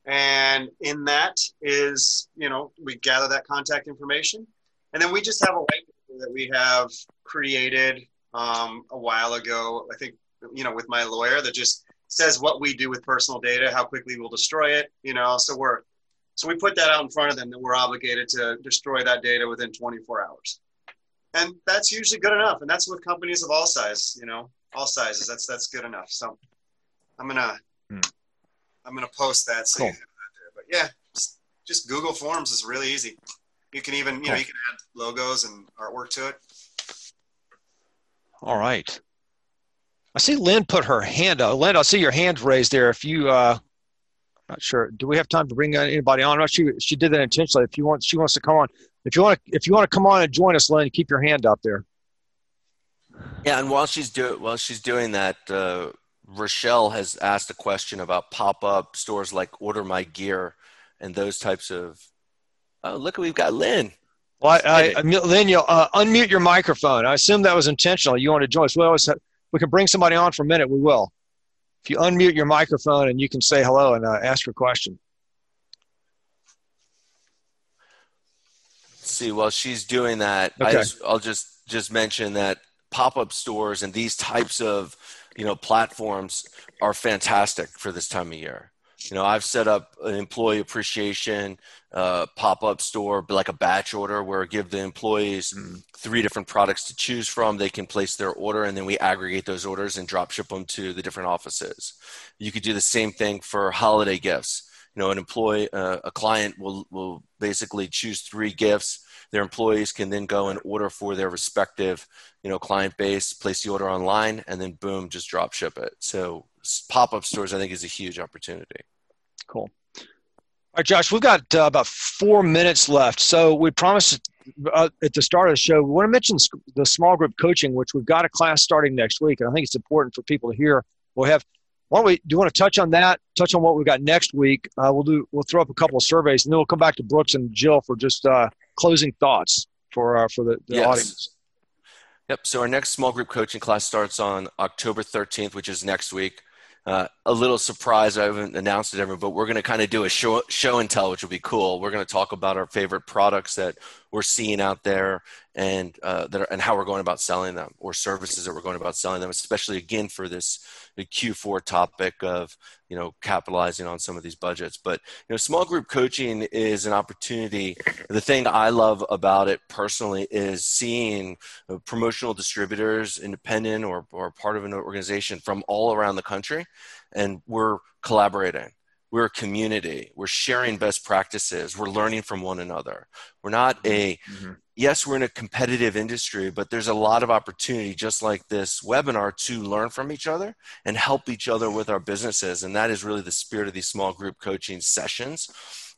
and in that is, you know, we gather that contact information. And then we just have a white paper that we have created um, a while ago, I think, you know, with my lawyer that just says what we do with personal data, how quickly we'll destroy it, you know, so we're So we put that out in front of them that we're obligated to destroy that data within twenty-four hours. And that's usually good enough. And that's with companies of all sizes, you know, all sizes. That's, that's good enough. So I'm going to, hmm. I'm going to post that. So cool. You have that there. But yeah, just, just Google Forms is really easy. You can even, you cool. know, you can add logos and artwork to it. All right. I see Lynn put her hand up. Lynn, I see your hand's raised there. If you, uh, not sure. Do we have time to bring anybody on? No, she she did that intentionally. If you want, she wants to come on. If you want to, if you want to come on and join us, Lynn, keep your hand up there. Yeah, and while she's do while she's doing that, uh, Rochelle has asked a question about pop up stores like Order My Gear and those types of. Oh, look, we've got Lynn. Well, I, I, I, Lynn, you'll uh, unmute your microphone. I assume that was intentional. You want to join us? We always have, we can bring somebody on for a minute. We will. If you unmute your microphone and you can say hello and uh, ask your question. Let's see, while she's doing that, okay. I just, I'll just, just mention that pop-up stores and these types of, you know, platforms are fantastic for this time of year. You know, I've set up an employee appreciation uh, pop-up store, like a batch order where I give the employees mm. three different products to choose from. They can place their order and then we aggregate those orders and drop ship them to the different offices. You could do the same thing for holiday gifts. You know, an employee, uh, a client will, will basically choose three gifts. Their employees can then go and order for their respective, you know, client base, place the order online, and then boom, just drop ship it. So pop-up stores, I think, is a huge opportunity. Cool. All right, Josh, we've got uh, about four minutes left. So we promised uh, at the start of the show, we want to mention the small group coaching, which we've got a class starting next week. And I think it's important for people to hear. We'll have, why don't we, do you want to touch on that? Touch on what we've got next week. Uh, we'll do, we'll throw up a couple of surveys, and then we'll come back to Brooks and Jill for just uh, closing thoughts for uh, for the, the yes. audience. Yep. So our next small group coaching class starts on October thirteenth, which is next week. Uh, a little surprise, I haven't announced it ever, but we're going to kind of do a show, show and tell, which will be cool. We're going to talk about our favorite products that we're seeing out there and uh, that are, and how we're going about selling them, or services that we're going about selling them, especially again for this the Q four topic of, you know, capitalizing on some of these budgets. But, you know, small group coaching is an opportunity. The thing I love about it personally is seeing uh, promotional distributors, independent or, or part of an organization from all around the country. And we're collaborating. We're a community. We're sharing best practices. We're learning from one another. We're not a, mm-hmm. yes, we're in a competitive industry, but there's a lot of opportunity just like this webinar to learn from each other and help each other with our businesses. And that is really the spirit of these small group coaching sessions.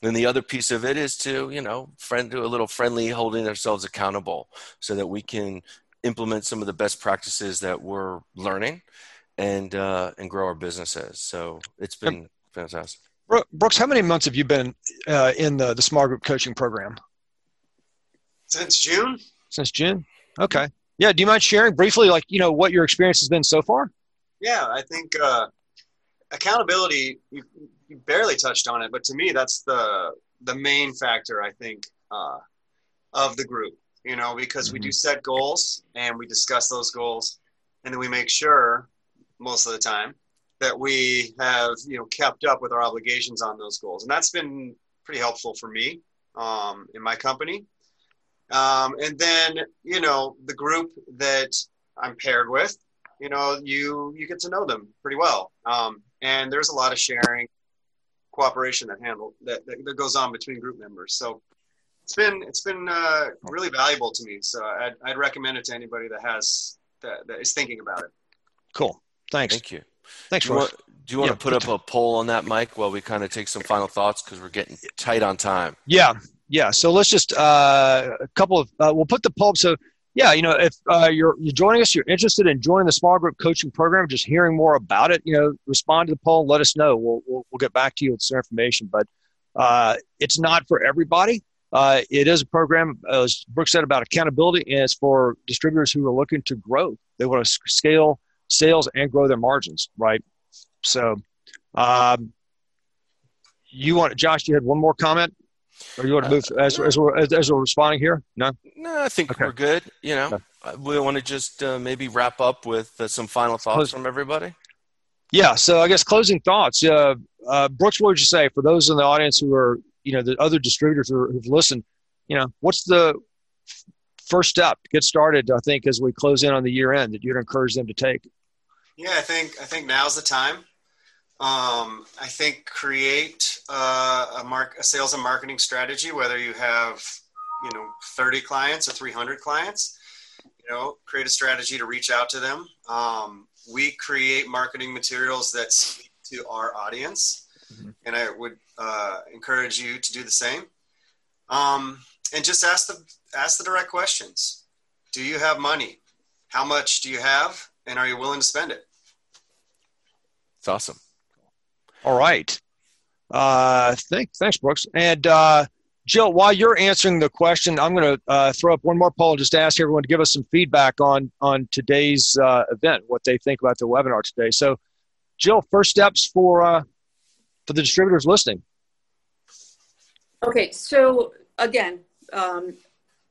And the other piece of it is to, you know, friend do a little friendly, holding ourselves accountable so that we can implement some of the best practices that we're learning and, uh, and grow our businesses. So it's been fantastic. Brooks, how many months have you been uh, in the, the small group coaching program? Since June. Since June. Okay. Yeah. Do you mind sharing briefly, like, you know, what your experience has been so far? Yeah, I think uh, accountability, you, you barely touched on it, but to me, that's the, the main factor, I think, uh, of the group, you know, because mm-hmm. we do set goals and we discuss those goals, and then we make sure most of the time that we have, you know, kept up with our obligations on those goals. And that's been pretty helpful for me um, in my company. Um, and then, you know, the group that I'm paired with, you know, you, you get to know them pretty well. Um, and there's a lot of sharing, cooperation that handle that, that, that goes on between group members. So it's been, it's been uh, really valuable to me. So I'd, I'd recommend it to anybody that has, that, that is thinking about it. Cool. Thanks. Thank you. Thanks, Ross. Do you want yeah, to put up a poll on that, Mike, while we kind of take some final thoughts, because we're getting tight on time? Yeah, yeah. So let's just uh, a couple of uh, – we'll put the poll up. So, yeah, you know, if uh, you're, you're joining us, you're interested in joining the small group coaching program, just hearing more about it, you know, respond to the poll, let us know. We'll we'll, we'll get back to you with some information. But uh, it's not for everybody. Uh, it is a program, as Brooks said, about accountability, and it's for distributors who are looking to grow. They want to scale sales and grow their margins, right? So um, you want, Josh, you had one more comment, or you want to move uh, as, as, we're, as, as we're responding here? No, no, I think okay. we're good. You know, okay. we want to just uh, maybe wrap up with uh, some final thoughts Close. from everybody. Yeah. So I guess closing thoughts, uh, uh, Brooks, what would you say for those in the audience who are, you know, the other distributors who are, who've listened, you know, what's the first step to get started? I think as we close in on the year end that you'd encourage them to take. Yeah, I think I think now's the time. Um, I think create uh, a mark a sales and marketing strategy, whether you have, you know, thirty clients or three hundred clients. You know, create a strategy to reach out to them. Um, we create marketing materials that speak to our audience, mm-hmm. and I would uh, encourage you to do the same. Um, and just ask the ask the direct questions. Do you have money? How much do you have? And are you willing to spend it? It's awesome. All right. Uh, thank, thanks, Brooks. And uh, Jill, while you're answering the question, I'm going to uh, throw up one more poll and just ask everyone to give us some feedback on, on today's uh, event, what they think about the webinar today. So, Jill, first steps for, uh, for the distributors listening. Okay. So, again, um,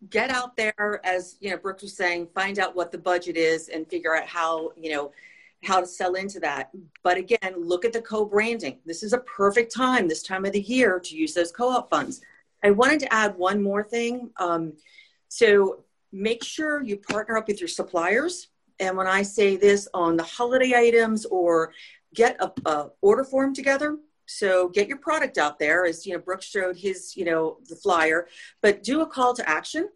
get out there, as you know, Brooks was saying, find out what the budget is and figure out how, you know, how to sell into that. But again, look at the co-branding. This is a perfect time, this time of the year, to use those co-op funds. I wanted to add one more thing. Um, so make sure you partner up with your suppliers. And when I say this, on the holiday items, or get a, a order form together So get your product out there, as you know, Brooks showed his, you know, the flyer, but do a call to action.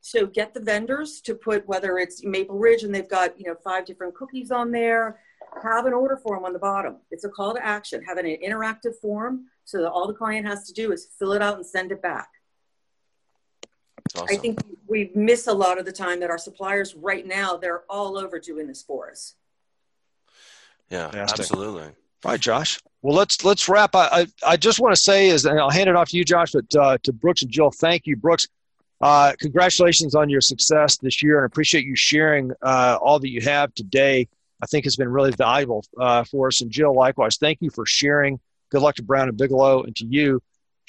So get the vendors to put, whether it's Maple Ridge and they've got, you know, five different cookies on there, have an order form on the bottom. It's a call to action. Have an interactive form so that all the client has to do is fill it out and send it back. That's awesome. I think we miss a lot of the time that our suppliers right now, they're all over doing this for us. Yeah, fantastic. Absolutely. All right, Josh. Well, let's let's wrap. I, I, I just want to say is, and I'll hand it off to you, Josh, but uh, to Brooks and Jill, thank you, Brooks. Uh, congratulations on your success this year, and appreciate you sharing uh, all that you have today. I think it's been really valuable uh, for us. And Jill, likewise, thank you for sharing. Good luck to Brown and Bigelow and to you.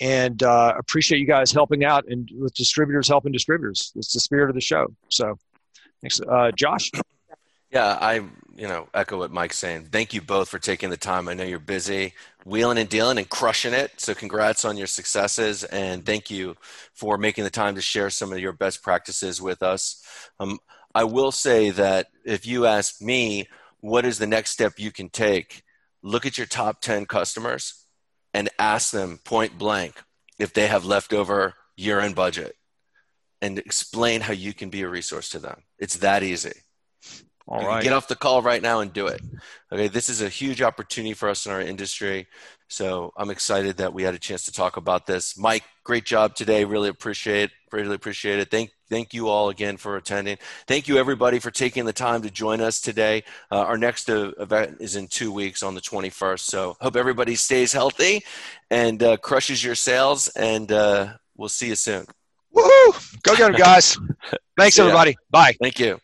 And uh, appreciate you guys helping out and with Distributors Helping Distributors. It's the spirit of the show. So thanks, uh, Josh. Yeah, I, you know, echo what Mike's saying. Thank you both for taking the time. I know you're busy wheeling and dealing and crushing it. So congrats on your successes. And thank you for making the time to share some of your best practices with us. Um, I will say that if you ask me, what is the next step you can take? Look at your top ten customers and ask them point blank if they have leftover year-end budget, and explain how you can be a resource to them. It's that easy. All right. Get off the call right now and do it. Okay, this is a huge opportunity for us in our industry. So I'm excited that we had a chance to talk about this. Mike, great job today. Really appreciate, really appreciate it. Thank, thank you all again for attending. Thank you everybody for taking the time to join us today. Uh, our next uh, event is in two weeks on the twenty-first. So hope everybody stays healthy and uh, crushes your sales. And uh, we'll see you soon. Woohoo! Go get them, guys. Thanks everybody. Bye. Thank you.